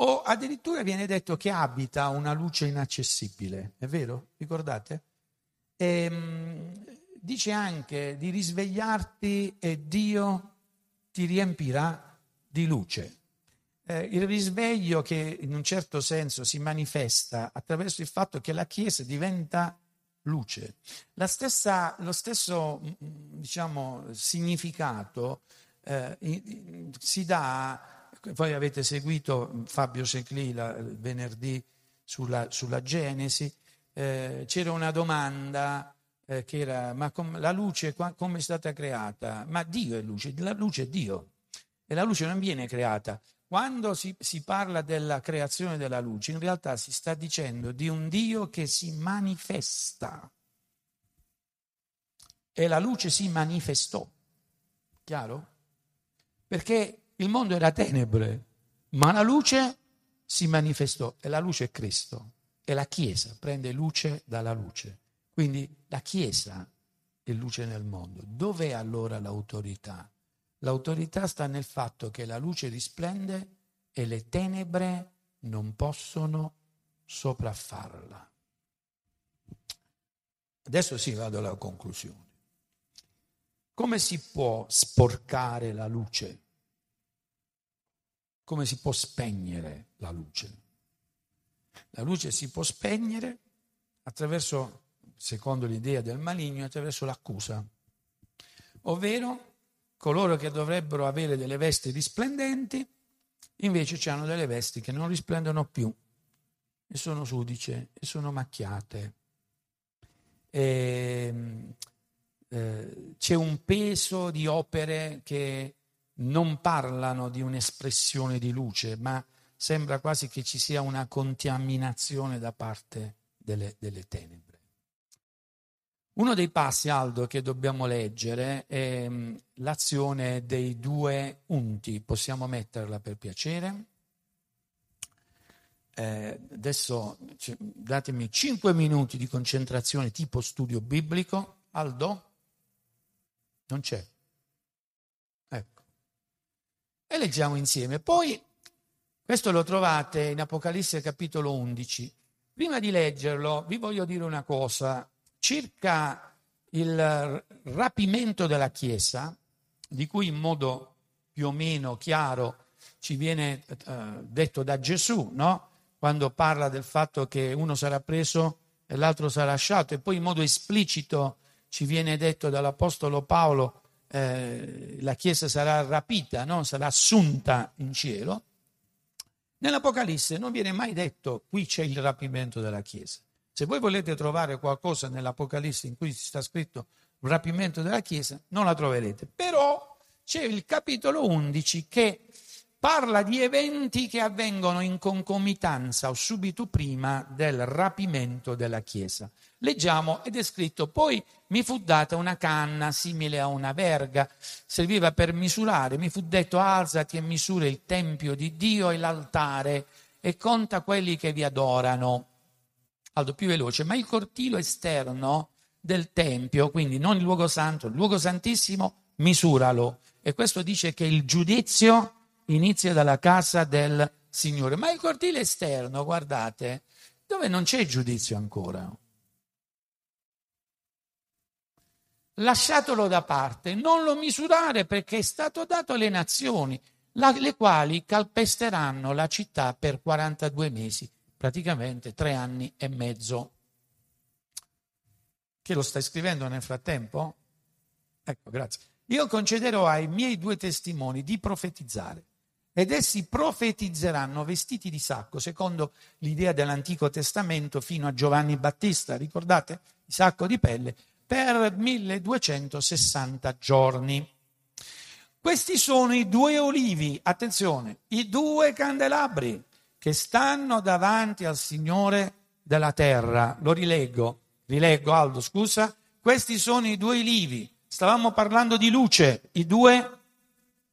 O addirittura viene detto che abita una luce inaccessibile, è vero? Ricordate? E, dice anche di risvegliarti e Dio ti riempirà di luce. Eh, il risveglio che in un certo senso si manifesta attraverso il fatto che la Chiesa diventa luce. La stessa, lo stesso, diciamo, significato eh, si dà. Voi avete seguito Fabio Seclì venerdì sulla, sulla Genesi, eh, c'era una domanda eh, che era, ma com, la luce qua, come è stata creata? Ma Dio è luce, la luce è Dio, e la luce non viene creata. Quando si, si parla della creazione della luce, in realtà si sta dicendo di un Dio che si manifesta. E la luce si manifestò, chiaro? Perché il mondo era tenebre, ma la luce si manifestò, e la luce è Cristo, e la Chiesa prende luce dalla luce. Quindi la Chiesa è luce nel mondo. Dov'è allora l'autorità? L'autorità sta nel fatto che la luce risplende e le tenebre non possono sopraffarla. Adesso sì, vado alla conclusione. Come si può sporcare la luce? Come si può spegnere la luce? La luce si può spegnere attraverso, secondo l'idea del maligno, attraverso l'accusa, ovvero coloro che dovrebbero avere delle vesti risplendenti invece hanno delle vesti che non risplendono più e sono sudice e sono macchiate. E, eh, c'è un peso di opere che non parlano di un'espressione di luce, ma sembra quasi che ci sia una contaminazione da parte delle, delle tenebre. Uno dei passi, Aldo, che dobbiamo leggere è l'azione dei due unti. Possiamo metterla, per piacere? Eh, adesso datemi cinque minuti di concentrazione tipo studio biblico. Aldo? Non c'è. Ecco. E leggiamo insieme. Poi, questo lo trovate in Apocalisse capitolo undici. Prima di leggerlo vi voglio dire una cosa. Circa il rapimento della Chiesa, di cui in modo più o meno chiaro ci viene eh, detto da Gesù, no? Quando parla del fatto che uno sarà preso e l'altro sarà lasciato, e poi in modo esplicito ci viene detto dall'Apostolo Paolo eh, la Chiesa sarà rapita, no? Sarà assunta in cielo. Nell'Apocalisse non viene mai detto qui c'è il rapimento della Chiesa. Se voi volete trovare qualcosa nell'Apocalisse in cui si sta scritto rapimento della Chiesa, non la troverete. Però c'è il capitolo undici che parla di eventi che avvengono in concomitanza o subito prima del rapimento della Chiesa. Leggiamo, ed è scritto: poi mi fu data una canna simile a una verga, serviva per misurare, mi fu detto: alzati e misura il tempio di Dio e l'altare e conta quelli che vi adorano. Aldo, più veloce, ma il cortile esterno del Tempio, quindi non il luogo santo, il luogo santissimo, misuralo. E questo dice che il giudizio inizia dalla casa del Signore. Ma il cortile esterno, guardate, dove non c'è giudizio ancora, lasciatolo da parte, non lo misurare, perché è stato dato alle nazioni, la, le quali calpesteranno la città per quarantadue mesi. Praticamente tre anni e mezzo. Che lo stai scrivendo nel frattempo? Ecco, grazie. Io concederò ai miei due testimoni di profetizzare, ed essi profetizzeranno vestiti di sacco, secondo l'idea dell'Antico Testamento fino a Giovanni Battista, ricordate? Il sacco di pelle, per milleduecentosessanta giorni. Questi sono i due olivi, attenzione, i due candelabri che stanno davanti al Signore della terra. Lo rileggo, rileggo Aldo, scusa. Questi sono i due olivi, stavamo parlando di luce, i due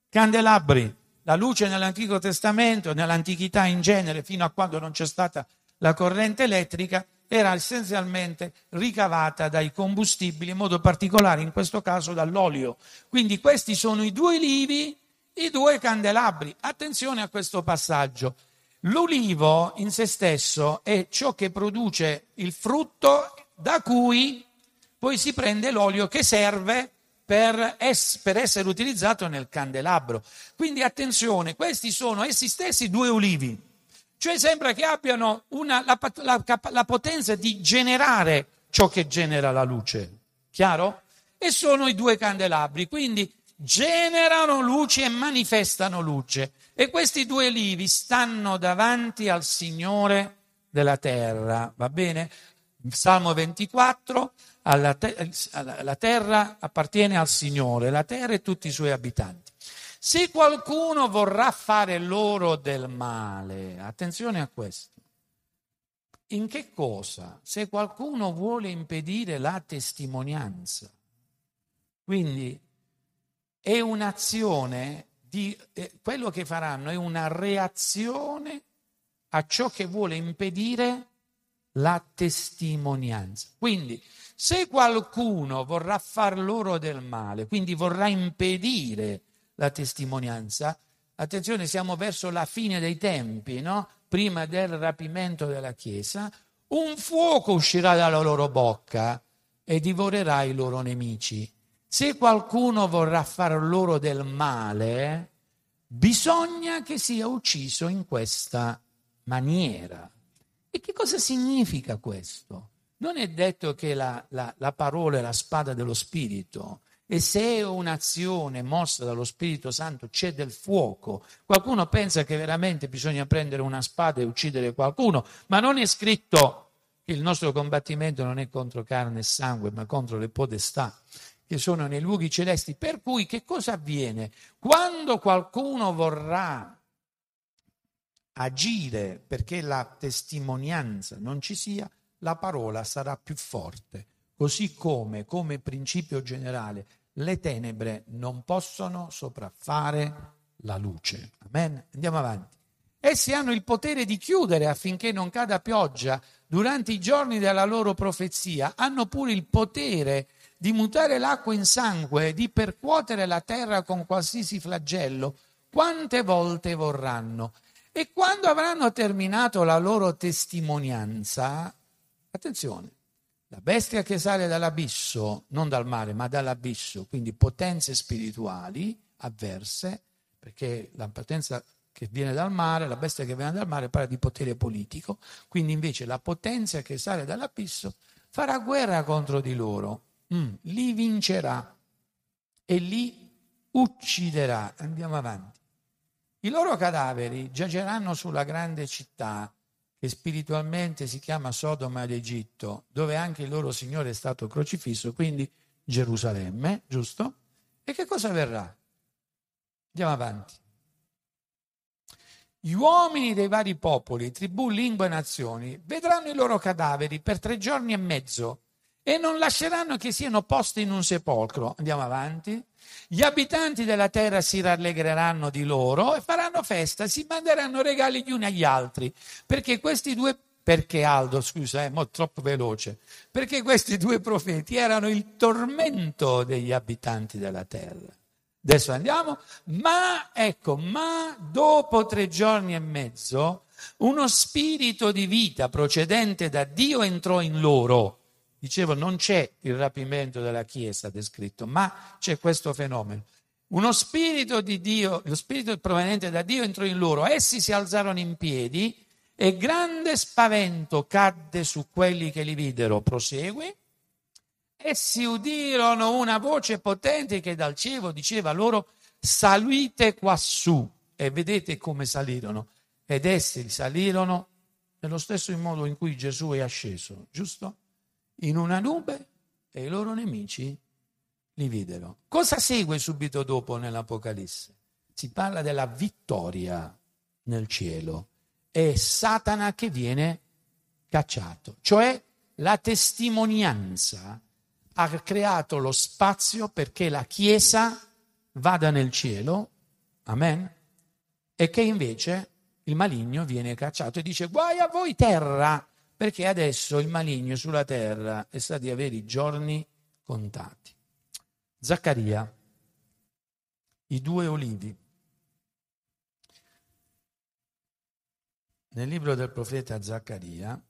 candelabri. La luce nell'Antico Testamento, nell'antichità in genere, fino a quando non c'è stata la corrente elettrica, era essenzialmente ricavata dai combustibili, in modo particolare in questo caso dall'olio. Quindi questi sono i due olivi, i due candelabri. Attenzione a questo passaggio. L'olivo in se stesso è ciò che produce il frutto da cui poi si prende l'olio che serve per, es- per essere utilizzato nel candelabro. Quindi attenzione, questi sono essi stessi due olivi, cioè sembra che abbiano una, la, la, la potenza di generare ciò che genera la luce, chiaro? E sono i due candelabri, quindi generano luce e manifestano luce. E questi due olivi stanno davanti al Signore della terra, va bene? Salmo ventiquattro, alla te- alla, la terra appartiene al Signore, la terra e tutti i suoi abitanti. Se qualcuno vorrà fare loro del male, attenzione a questo, in che cosa? Se qualcuno vuole impedire la testimonianza, quindi è un'azione di eh, quello che faranno è una reazione a ciò che vuole impedire la testimonianza. Quindi se qualcuno vorrà far loro del male, quindi vorrà impedire la testimonianza, attenzione, siamo verso la fine dei tempi, no? Prima del rapimento della Chiesa, un fuoco uscirà dalla loro bocca e divorerà i loro nemici. Se qualcuno vorrà far loro del male, bisogna che sia ucciso in questa maniera. E che cosa significa questo? Non è detto che la, la, la parola è la spada dello Spirito, e se è un'azione mossa dallo Spirito Santo c'è del fuoco. Qualcuno pensa che veramente bisogna prendere una spada e uccidere qualcuno, ma non è scritto che il nostro combattimento non è contro carne e sangue, ma contro le potestà che sono nei luoghi celesti. Per cui che cosa avviene? Quando qualcuno vorrà agire perché la testimonianza non ci sia, la parola sarà più forte. Così come, come principio generale, le tenebre non possono sopraffare la luce. Amen? Andiamo avanti. Essi hanno il potere di chiudere affinché non cada pioggia durante i giorni della loro profezia. Hanno pure il potere di mutare l'acqua in sangue e di percuotere la terra con qualsiasi flagello, quante volte vorranno. E quando avranno terminato la loro testimonianza, attenzione, la bestia che sale dall'abisso, non dal mare, ma dall'abisso, quindi potenze spirituali avverse, perché la potenza che viene dal mare, la bestia che viene dal mare parla di potere politico, quindi invece la potenza che sale dall'abisso farà guerra contro di loro, mm, li vincerà e li ucciderà. Andiamo avanti. I loro cadaveri giaceranno sulla grande città, che spiritualmente si chiama Sodoma ed Egitto, dove anche il loro Signore è stato crocifisso, quindi Gerusalemme, giusto? E che cosa verrà? Andiamo avanti. Gli uomini dei vari popoli, tribù, lingue e nazioni vedranno i loro cadaveri per tre giorni e mezzo e non lasceranno che siano posti in un sepolcro. Andiamo avanti. Gli abitanti della terra si rallegreranno di loro e faranno festa, si manderanno regali gli uni agli altri, perché questi due, perché Aldo, scusa, è eh, troppo veloce, perché questi due profeti erano il tormento degli abitanti della terra. Adesso andiamo, ma ecco, ma dopo tre giorni e mezzo uno spirito di vita procedente da Dio entrò in loro. Dicevo, non c'è il rapimento della Chiesa descritto, ma c'è questo fenomeno. Uno spirito di Dio, lo spirito proveniente da Dio entrò in loro, essi si alzarono in piedi e grande spavento cadde su quelli che li videro. Prosegue. Essi udirono una voce potente che dal cielo diceva loro: salite quassù. E vedete come salirono. Ed essi salirono nello stesso modo in cui Gesù è asceso, giusto? In una nube, e i loro nemici li videro. Cosa segue subito dopo nell'Apocalisse? Si parla della vittoria nel cielo. È Satana che viene cacciato. Cioè la testimonianza ha creato lo spazio perché la Chiesa vada nel cielo, amen, e che invece il maligno viene cacciato e dice: guai a voi terra, perché adesso il maligno sulla terra è stato di avere i giorni contati. Zaccaria, i due olivi. Nel libro del profeta Zaccaria,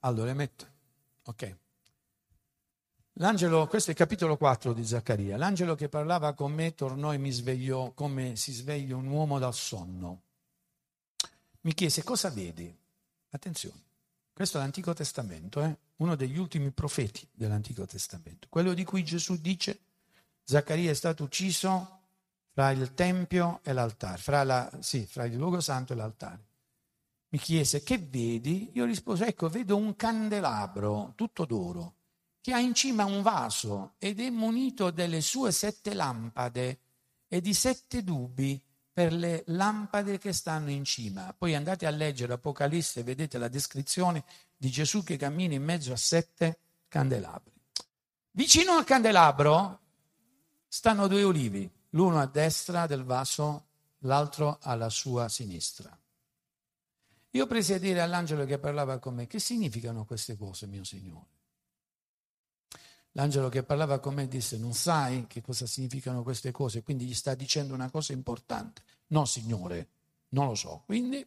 allora le metto, ok. L'angelo, questo è il capitolo quattro di Zaccaria. L'angelo che parlava con me tornò e mi svegliò come si sveglia un uomo dal sonno. Mi chiese: cosa vedi? Attenzione. Questo è l'Antico Testamento, eh? Uno degli ultimi profeti dell'Antico Testamento. Quello di cui Gesù dice: Zaccaria è stato ucciso fra il Tempio e l'altare, fra, la, sì, fra il luogo santo e l'altare. mi chiese: che vedi? Io risposi: ecco, vedo un candelabro tutto d'oro che ha in cima un vaso ed è munito delle sue sette lampade e di sette tubi per le lampade che stanno in cima. Poi andate a leggere Apocalisse e vedete la descrizione di Gesù che cammina in mezzo a sette candelabri. Vicino al candelabro stanno due olivi, l'uno a destra del vaso, l'altro alla sua sinistra. Io presi a dire all'angelo che parlava con me: che significano queste cose, mio Signore? L'angelo che parlava con me disse: non sai che cosa significano queste cose, quindi gli sta dicendo una cosa importante. No, Signore, non lo so. Quindi,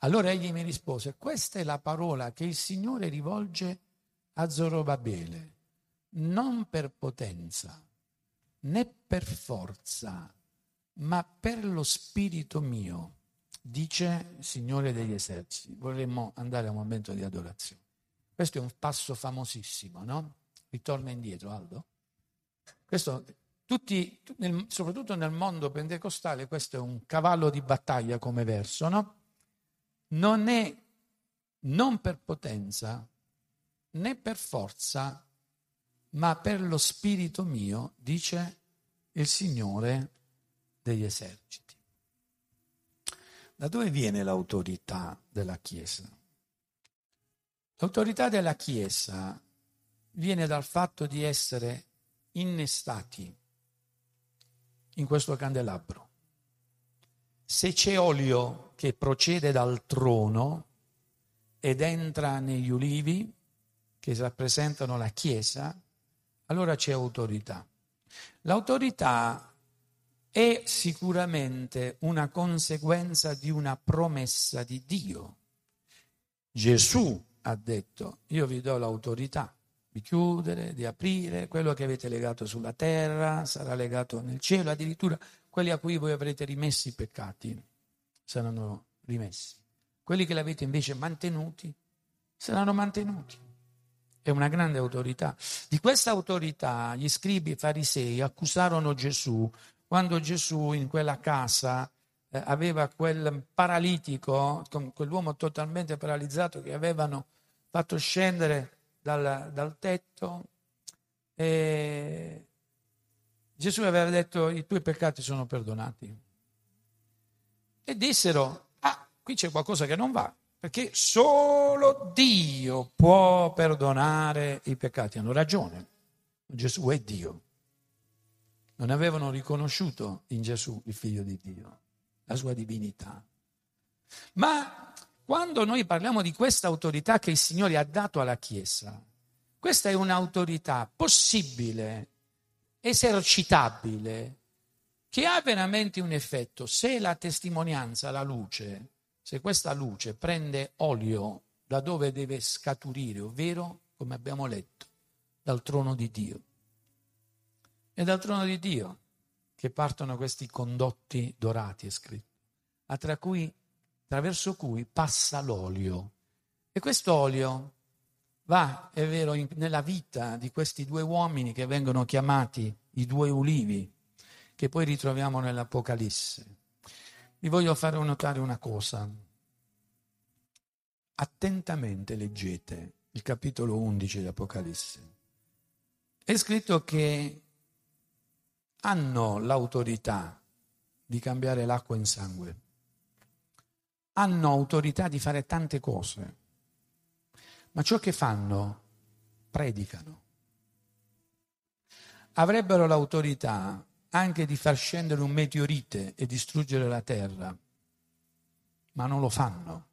allora egli mi rispose: questa è la parola che il Signore rivolge a Zorobabele, non per potenza, né per forza, ma per lo spirito mio, dice il Signore degli eserciti. Vorremmo andare a un momento di adorazione. Questo è un passo famosissimo, no? Ritorna indietro, Aldo. Questo, tutti, nel, soprattutto nel mondo pentecostale, questo è un cavallo di battaglia come verso, no? Non è, non per potenza, né per forza, ma per lo spirito mio, dice il Signore degli eserciti. Da dove viene l'autorità della Chiesa? L'autorità della Chiesa viene dal fatto di essere innestati in questo candelabro. Se c'è olio che procede dal trono ed entra negli ulivi che rappresentano la Chiesa, allora c'è autorità. L'autorità è sicuramente una conseguenza di una promessa di Dio. Gesù ha detto: io vi do l'autorità di chiudere, di aprire, quello che avete legato sulla terra sarà legato nel cielo, addirittura quelli a cui voi avrete rimessi i peccati saranno rimessi, quelli che l'avete invece mantenuti saranno mantenuti. È una grande autorità. Di questa autorità gli scribi e i farisei accusarono Gesù quando Gesù in quella casa eh, aveva quel paralitico, con quell'uomo totalmente paralizzato che avevano fatto scendere dal, dal tetto. E Gesù aveva detto: i tuoi peccati sono perdonati. E dissero: ah, qui c'è qualcosa che non va, perché solo Dio può perdonare i peccati. Hanno ragione, Gesù è Dio. Non avevano riconosciuto in Gesù il figlio di Dio, la sua divinità. Ma quando noi parliamo di questa autorità che il Signore ha dato alla Chiesa, questa è un'autorità possibile, esercitabile, che ha veramente un effetto. Se la testimonianza, la luce, se questa luce prende olio da dove deve scaturire, ovvero, come abbiamo letto, dal trono di Dio. È dal trono di Dio che partono questi condotti dorati, è scritto, a tra cui, attraverso cui passa l'olio. E questo olio va, è vero, in, nella vita di questi due uomini che vengono chiamati i due ulivi, che poi ritroviamo nell'Apocalisse. Vi voglio fare notare una cosa. Attentamente leggete il capitolo undici di Apocalisse. È scritto che hanno l'autorità di cambiare l'acqua in sangue. Hanno autorità di fare tante cose. Ma ciò che fanno, predicano. Avrebbero l'autorità anche di far scendere un meteorite e distruggere la terra, ma non lo fanno.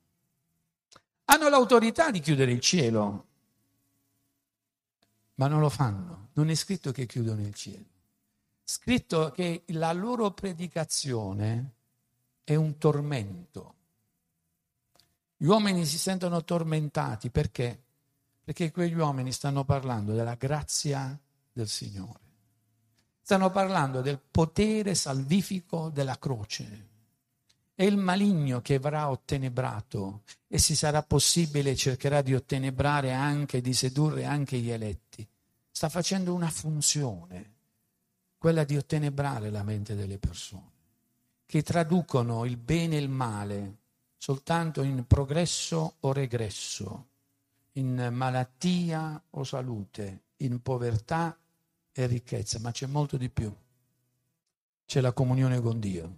Hanno l'autorità di chiudere il cielo, ma non lo fanno. Non è scritto che chiudono il cielo. Scritto che la loro predicazione è un tormento. Gli uomini si sentono tormentati. Perché? Perché quegli uomini stanno parlando della grazia del Signore. Stanno parlando del potere salvifico della croce. È il maligno che avrà ottenebrato, e se sarà possibile cercherà di ottenebrare anche, di sedurre anche gli eletti. Sta facendo una funzione, quella di ottenebrare la mente delle persone, che traducono il bene e il male soltanto in progresso o regresso, in malattia o salute, in povertà e ricchezza, ma c'è molto di più. C'è la comunione con Dio.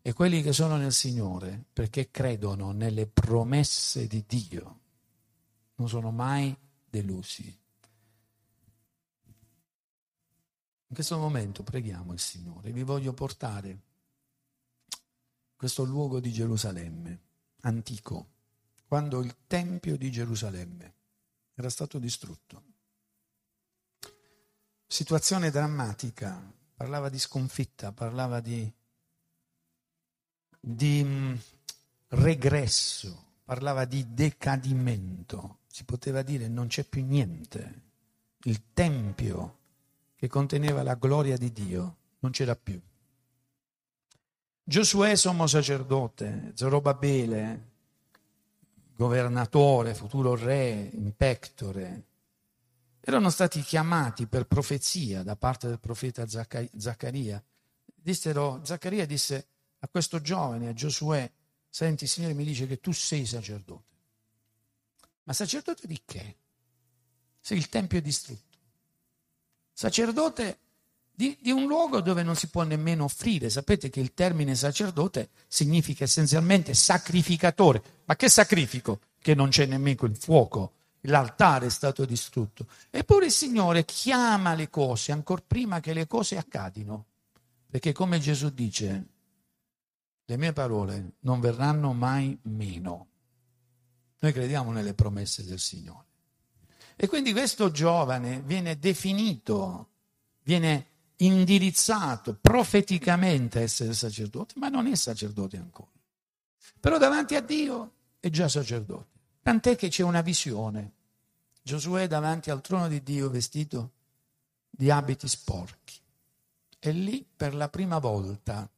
E quelli che sono nel Signore, perché credono nelle promesse di Dio, non sono mai delusi. In questo momento preghiamo il Signore. Vi voglio portare in questo luogo di Gerusalemme, antico, quando il Tempio di Gerusalemme era stato distrutto. Situazione drammatica, parlava di sconfitta, parlava di, di regresso, parlava di decadimento. Si poteva dire non c'è più niente. Il Tempio che conteneva la gloria di Dio non c'era più. Giosuè, sommo sacerdote, Zorobabele, governatore, futuro re, impectore, erano stati chiamati per profezia da parte del profeta Zaccaria. Dissero, Zaccaria disse a questo giovane, a Giosuè, senti, il Signore mi dice che tu sei sacerdote. Ma sacerdote di che? Se il Tempio è distrutto. Sacerdote di, di un luogo dove non si può nemmeno offrire. Sapete che il termine sacerdote significa essenzialmente sacrificatore. Ma che sacrifico? Che non c'è nemmeno il fuoco. L'altare è stato distrutto. Eppure il Signore chiama le cose ancor prima che le cose accadino. Perché come Gesù dice, le mie parole non verranno mai meno. Noi crediamo nelle promesse del Signore. E quindi questo giovane viene definito, viene indirizzato profeticamente a essere sacerdote, ma non è sacerdote ancora. Però davanti a Dio è già sacerdote. Tant'è che c'è una visione. Giosuè davanti al trono di Dio vestito di abiti sporchi. E lì per la prima volta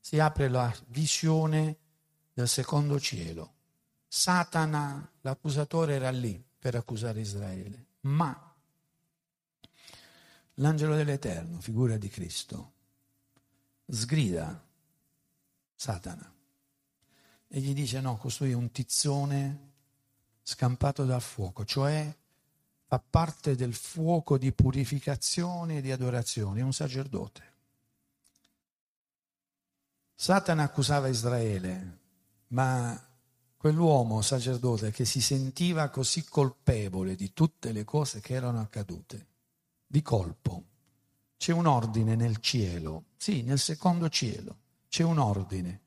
si apre la visione del secondo cielo. Satana, l'accusatore, era lì per accusare Israele. Ma l'angelo dell'Eterno, figura di Cristo, sgrida Satana e gli dice no, costui è un tizzone scampato dal fuoco, cioè fa parte del fuoco di purificazione e di adorazione, è un sacerdote. Satana accusava Israele, ma quell'uomo sacerdote che si sentiva così colpevole di tutte le cose che erano accadute, di colpo, c'è un ordine nel cielo, sì, nel secondo cielo, c'è un ordine,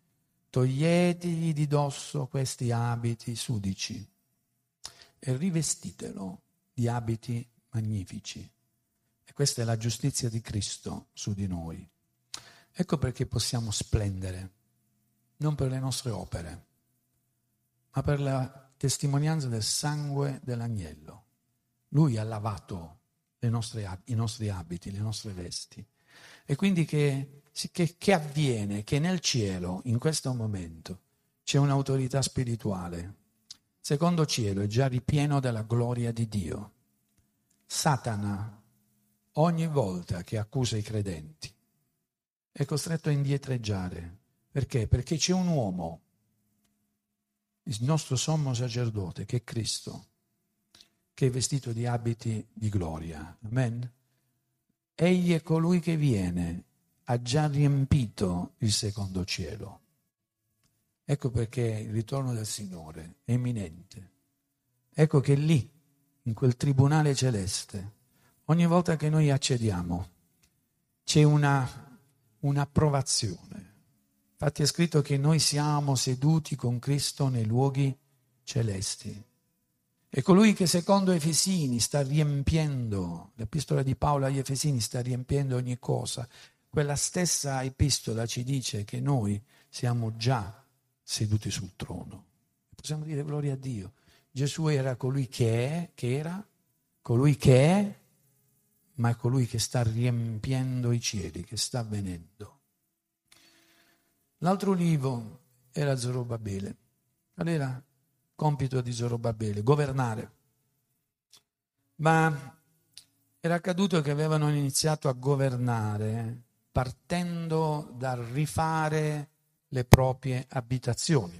toglietegli di dosso questi abiti sudici e rivestitelo di abiti magnifici. E questa è la giustizia di Cristo su di noi. Ecco perché possiamo splendere, non per le nostre opere, ma per la testimonianza del sangue dell'agnello. Lui ha lavato le nostre, i nostri abiti, le nostre vesti. E quindi che, che, che avviene? Che nel cielo, in questo momento, c'è un'autorità spirituale. Secondo cielo è già ripieno della gloria di Dio. Satana, ogni volta che accusa i credenti, è costretto a indietreggiare. Perché? Perché c'è un uomo, il nostro sommo sacerdote, che è Cristo, che è vestito di abiti di gloria. Amen? Egli è colui che viene, ha già riempito il secondo cielo. Ecco perché il ritorno del Signore è imminente. Ecco che lì, in quel tribunale celeste, ogni volta che noi accediamo, c'è una, un'approvazione. Infatti è scritto che noi siamo seduti con Cristo nei luoghi celesti. E colui che secondo Efesini sta riempiendo, l'epistola di Paolo agli Efesini sta riempiendo ogni cosa, quella stessa epistola ci dice che noi siamo già seduti sul trono. Possiamo dire gloria a Dio. Gesù era colui che è, che era, colui che è, ma è colui che sta riempiendo i cieli, che sta avvenendo. L'altro ulivo era Zorobabele. Qual era il compito di Zorobabele? Governare. Ma era accaduto che avevano iniziato a governare partendo dal rifare le proprie abitazioni.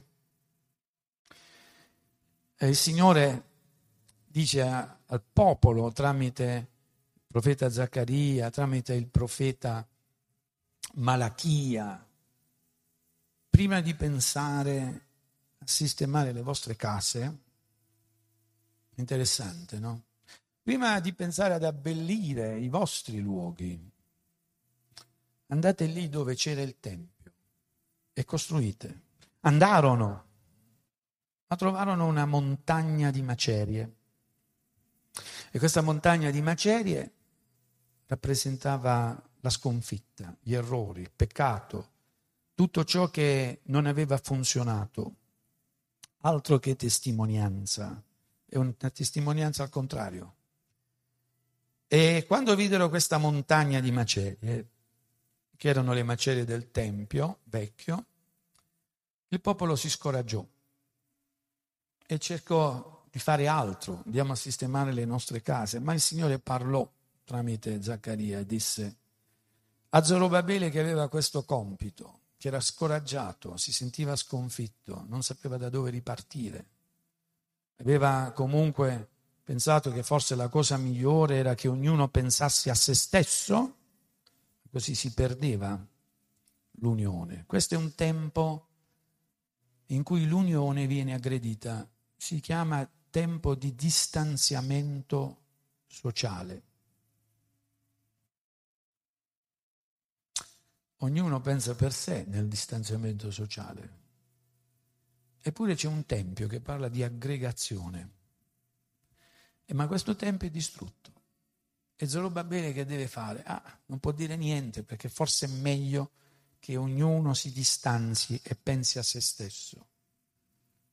eh, il Signore dice a, al popolo tramite il profeta Zaccaria, tramite il profeta Malachia: prima di pensare a sistemare le vostre case, interessante, no? Prima di pensare ad abbellire i vostri luoghi, andate lì dove c'era il tempio e costruite. Andarono, ma trovarono una montagna di macerie. E questa montagna di macerie rappresentava la sconfitta, gli errori, il peccato, tutto ciò che non aveva funzionato. Altro che testimonianza, è una testimonianza al contrario. E quando videro questa montagna di macerie, che erano le macerie del tempio vecchio, il popolo si scoraggiò e cercò di fare altro. Andiamo a sistemare le nostre case. Ma il Signore parlò tramite Zaccaria e disse a Zorobabele, che aveva questo compito, che era scoraggiato, si sentiva sconfitto, non sapeva da dove ripartire. Aveva comunque pensato che forse la cosa migliore era che ognuno pensasse a se stesso, così si perdeva l'unione. Questo è un tempo in cui l'unione viene aggredita, si chiama tempo di distanziamento sociale. Ognuno pensa per sé nel distanziamento sociale. Eppure c'è un tempio che parla di aggregazione. E ma questo tempio è distrutto. E Zorobabele che deve fare? Ah, non può dire niente, perché forse è meglio che ognuno si distanzi e pensi a se stesso.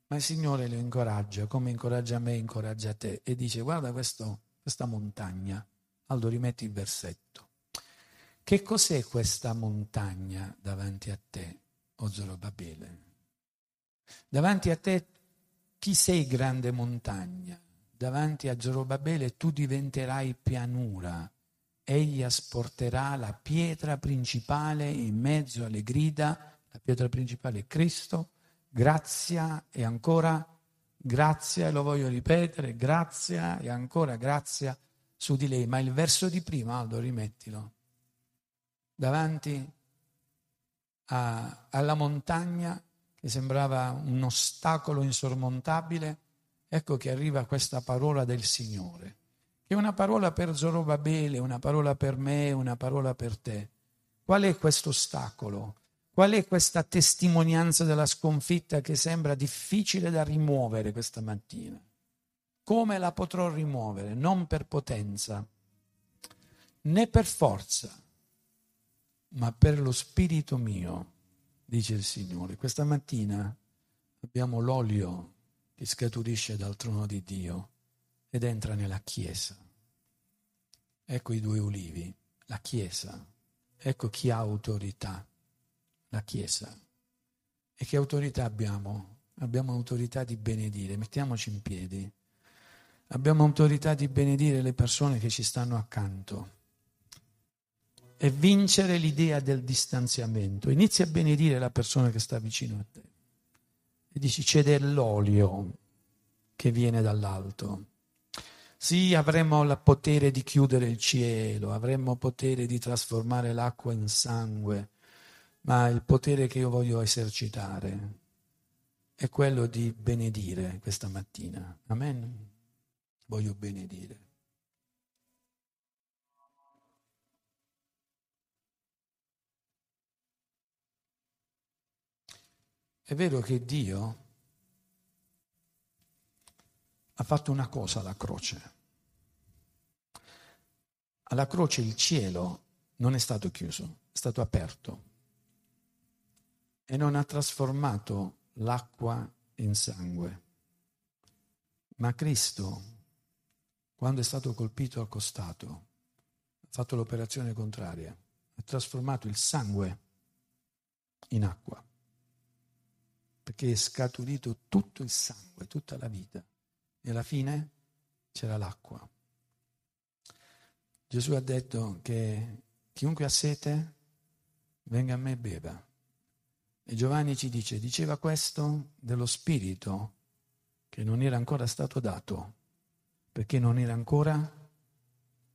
Ma il Signore lo incoraggia, come incoraggia me, incoraggia te, e dice: guarda questo, questa montagna. Aldo, rimetti il versetto. Che cos'è questa montagna davanti a te, o Zorobabele? Davanti a te ti sei grande montagna, davanti a Zorobabele tu diventerai pianura. Egli asporterà la pietra principale in mezzo alle grida. La pietra principale è Cristo. Grazia e ancora grazia, e lo voglio ripetere, grazia e ancora grazia su di lei. Ma il verso di prima, Aldo, rimettilo. Davanti a, alla montagna che sembrava un ostacolo insormontabile, ecco che arriva questa parola del Signore. È una parola per Zorobabele, una parola per me, una parola per te. Qual è questo ostacolo? Qual è questa testimonianza della sconfitta che sembra difficile da rimuovere questa mattina? Come la potrò rimuovere? Non per potenza, né per forza, ma per lo spirito mio, dice il Signore. Questa mattina abbiamo l'olio che scaturisce dal trono di Dio ed entra nella Chiesa. Ecco i due ulivi, la Chiesa. Ecco chi ha autorità, la Chiesa. E che autorità abbiamo? Abbiamo autorità di benedire. Mettiamoci in piedi. Abbiamo autorità di benedire le persone che ci stanno accanto e vincere l'idea del distanziamento. Inizia a benedire la persona che sta vicino a te e dici: c'è dell'olio che viene dall'alto. Sì, avremmo il potere di chiudere il cielo, avremmo potere di trasformare l'acqua in sangue, ma il potere che io voglio esercitare è quello di benedire questa mattina. Amen? Voglio benedire. È vero che Dio ha fatto una cosa alla croce. Alla croce il cielo non è stato chiuso, è stato aperto, e non ha trasformato l'acqua in sangue. Ma Cristo, quando è stato colpito al costato, ha fatto l'operazione contraria, ha trasformato il sangue in acqua, perché è scaturito tutto il sangue, tutta la vita. E alla fine c'era l'acqua. Gesù ha detto che chiunque ha sete venga a me e beva. E Giovanni ci dice, diceva questo dello spirito che che non era ancora stato dato, perché non era ancora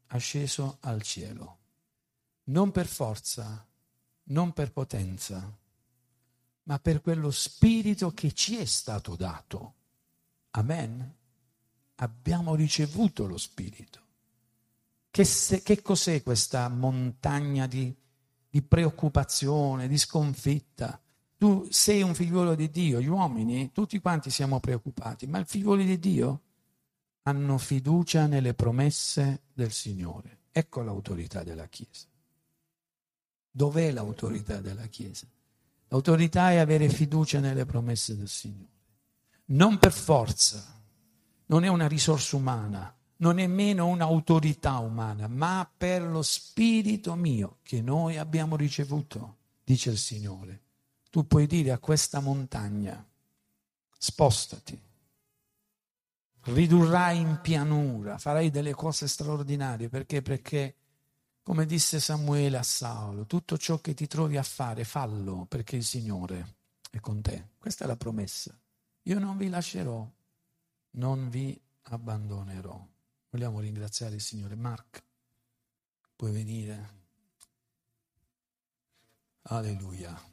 asceso al cielo. Non per forza, non per potenza, ma per quello spirito che ci è stato dato. Amen. Abbiamo ricevuto lo spirito. Che, se, che cos'è questa montagna di, di preoccupazione, di sconfitta? Tu sei un figliuolo di Dio, gli uomini, tutti quanti siamo preoccupati, ma i figliuoli di Dio hanno fiducia nelle promesse del Signore. Ecco l'autorità della Chiesa. Dov'è l'autorità della Chiesa? L'autorità è avere fiducia nelle promesse del Signore. Non per forza, non è una risorsa umana, non è nemmeno un'autorità umana, ma per lo spirito mio che noi abbiamo ricevuto, dice il Signore. Tu puoi dire a questa montagna, spostati, ridurrai in pianura, farai delle cose straordinarie, perché, perché come disse Samuele a Saulo, tutto ciò che ti trovi a fare, fallo, perché il Signore è con te. Questa è la promessa. Io non vi lascerò, non vi abbandonerò. Vogliamo ringraziare il Signore. Mark, puoi venire. Alleluia.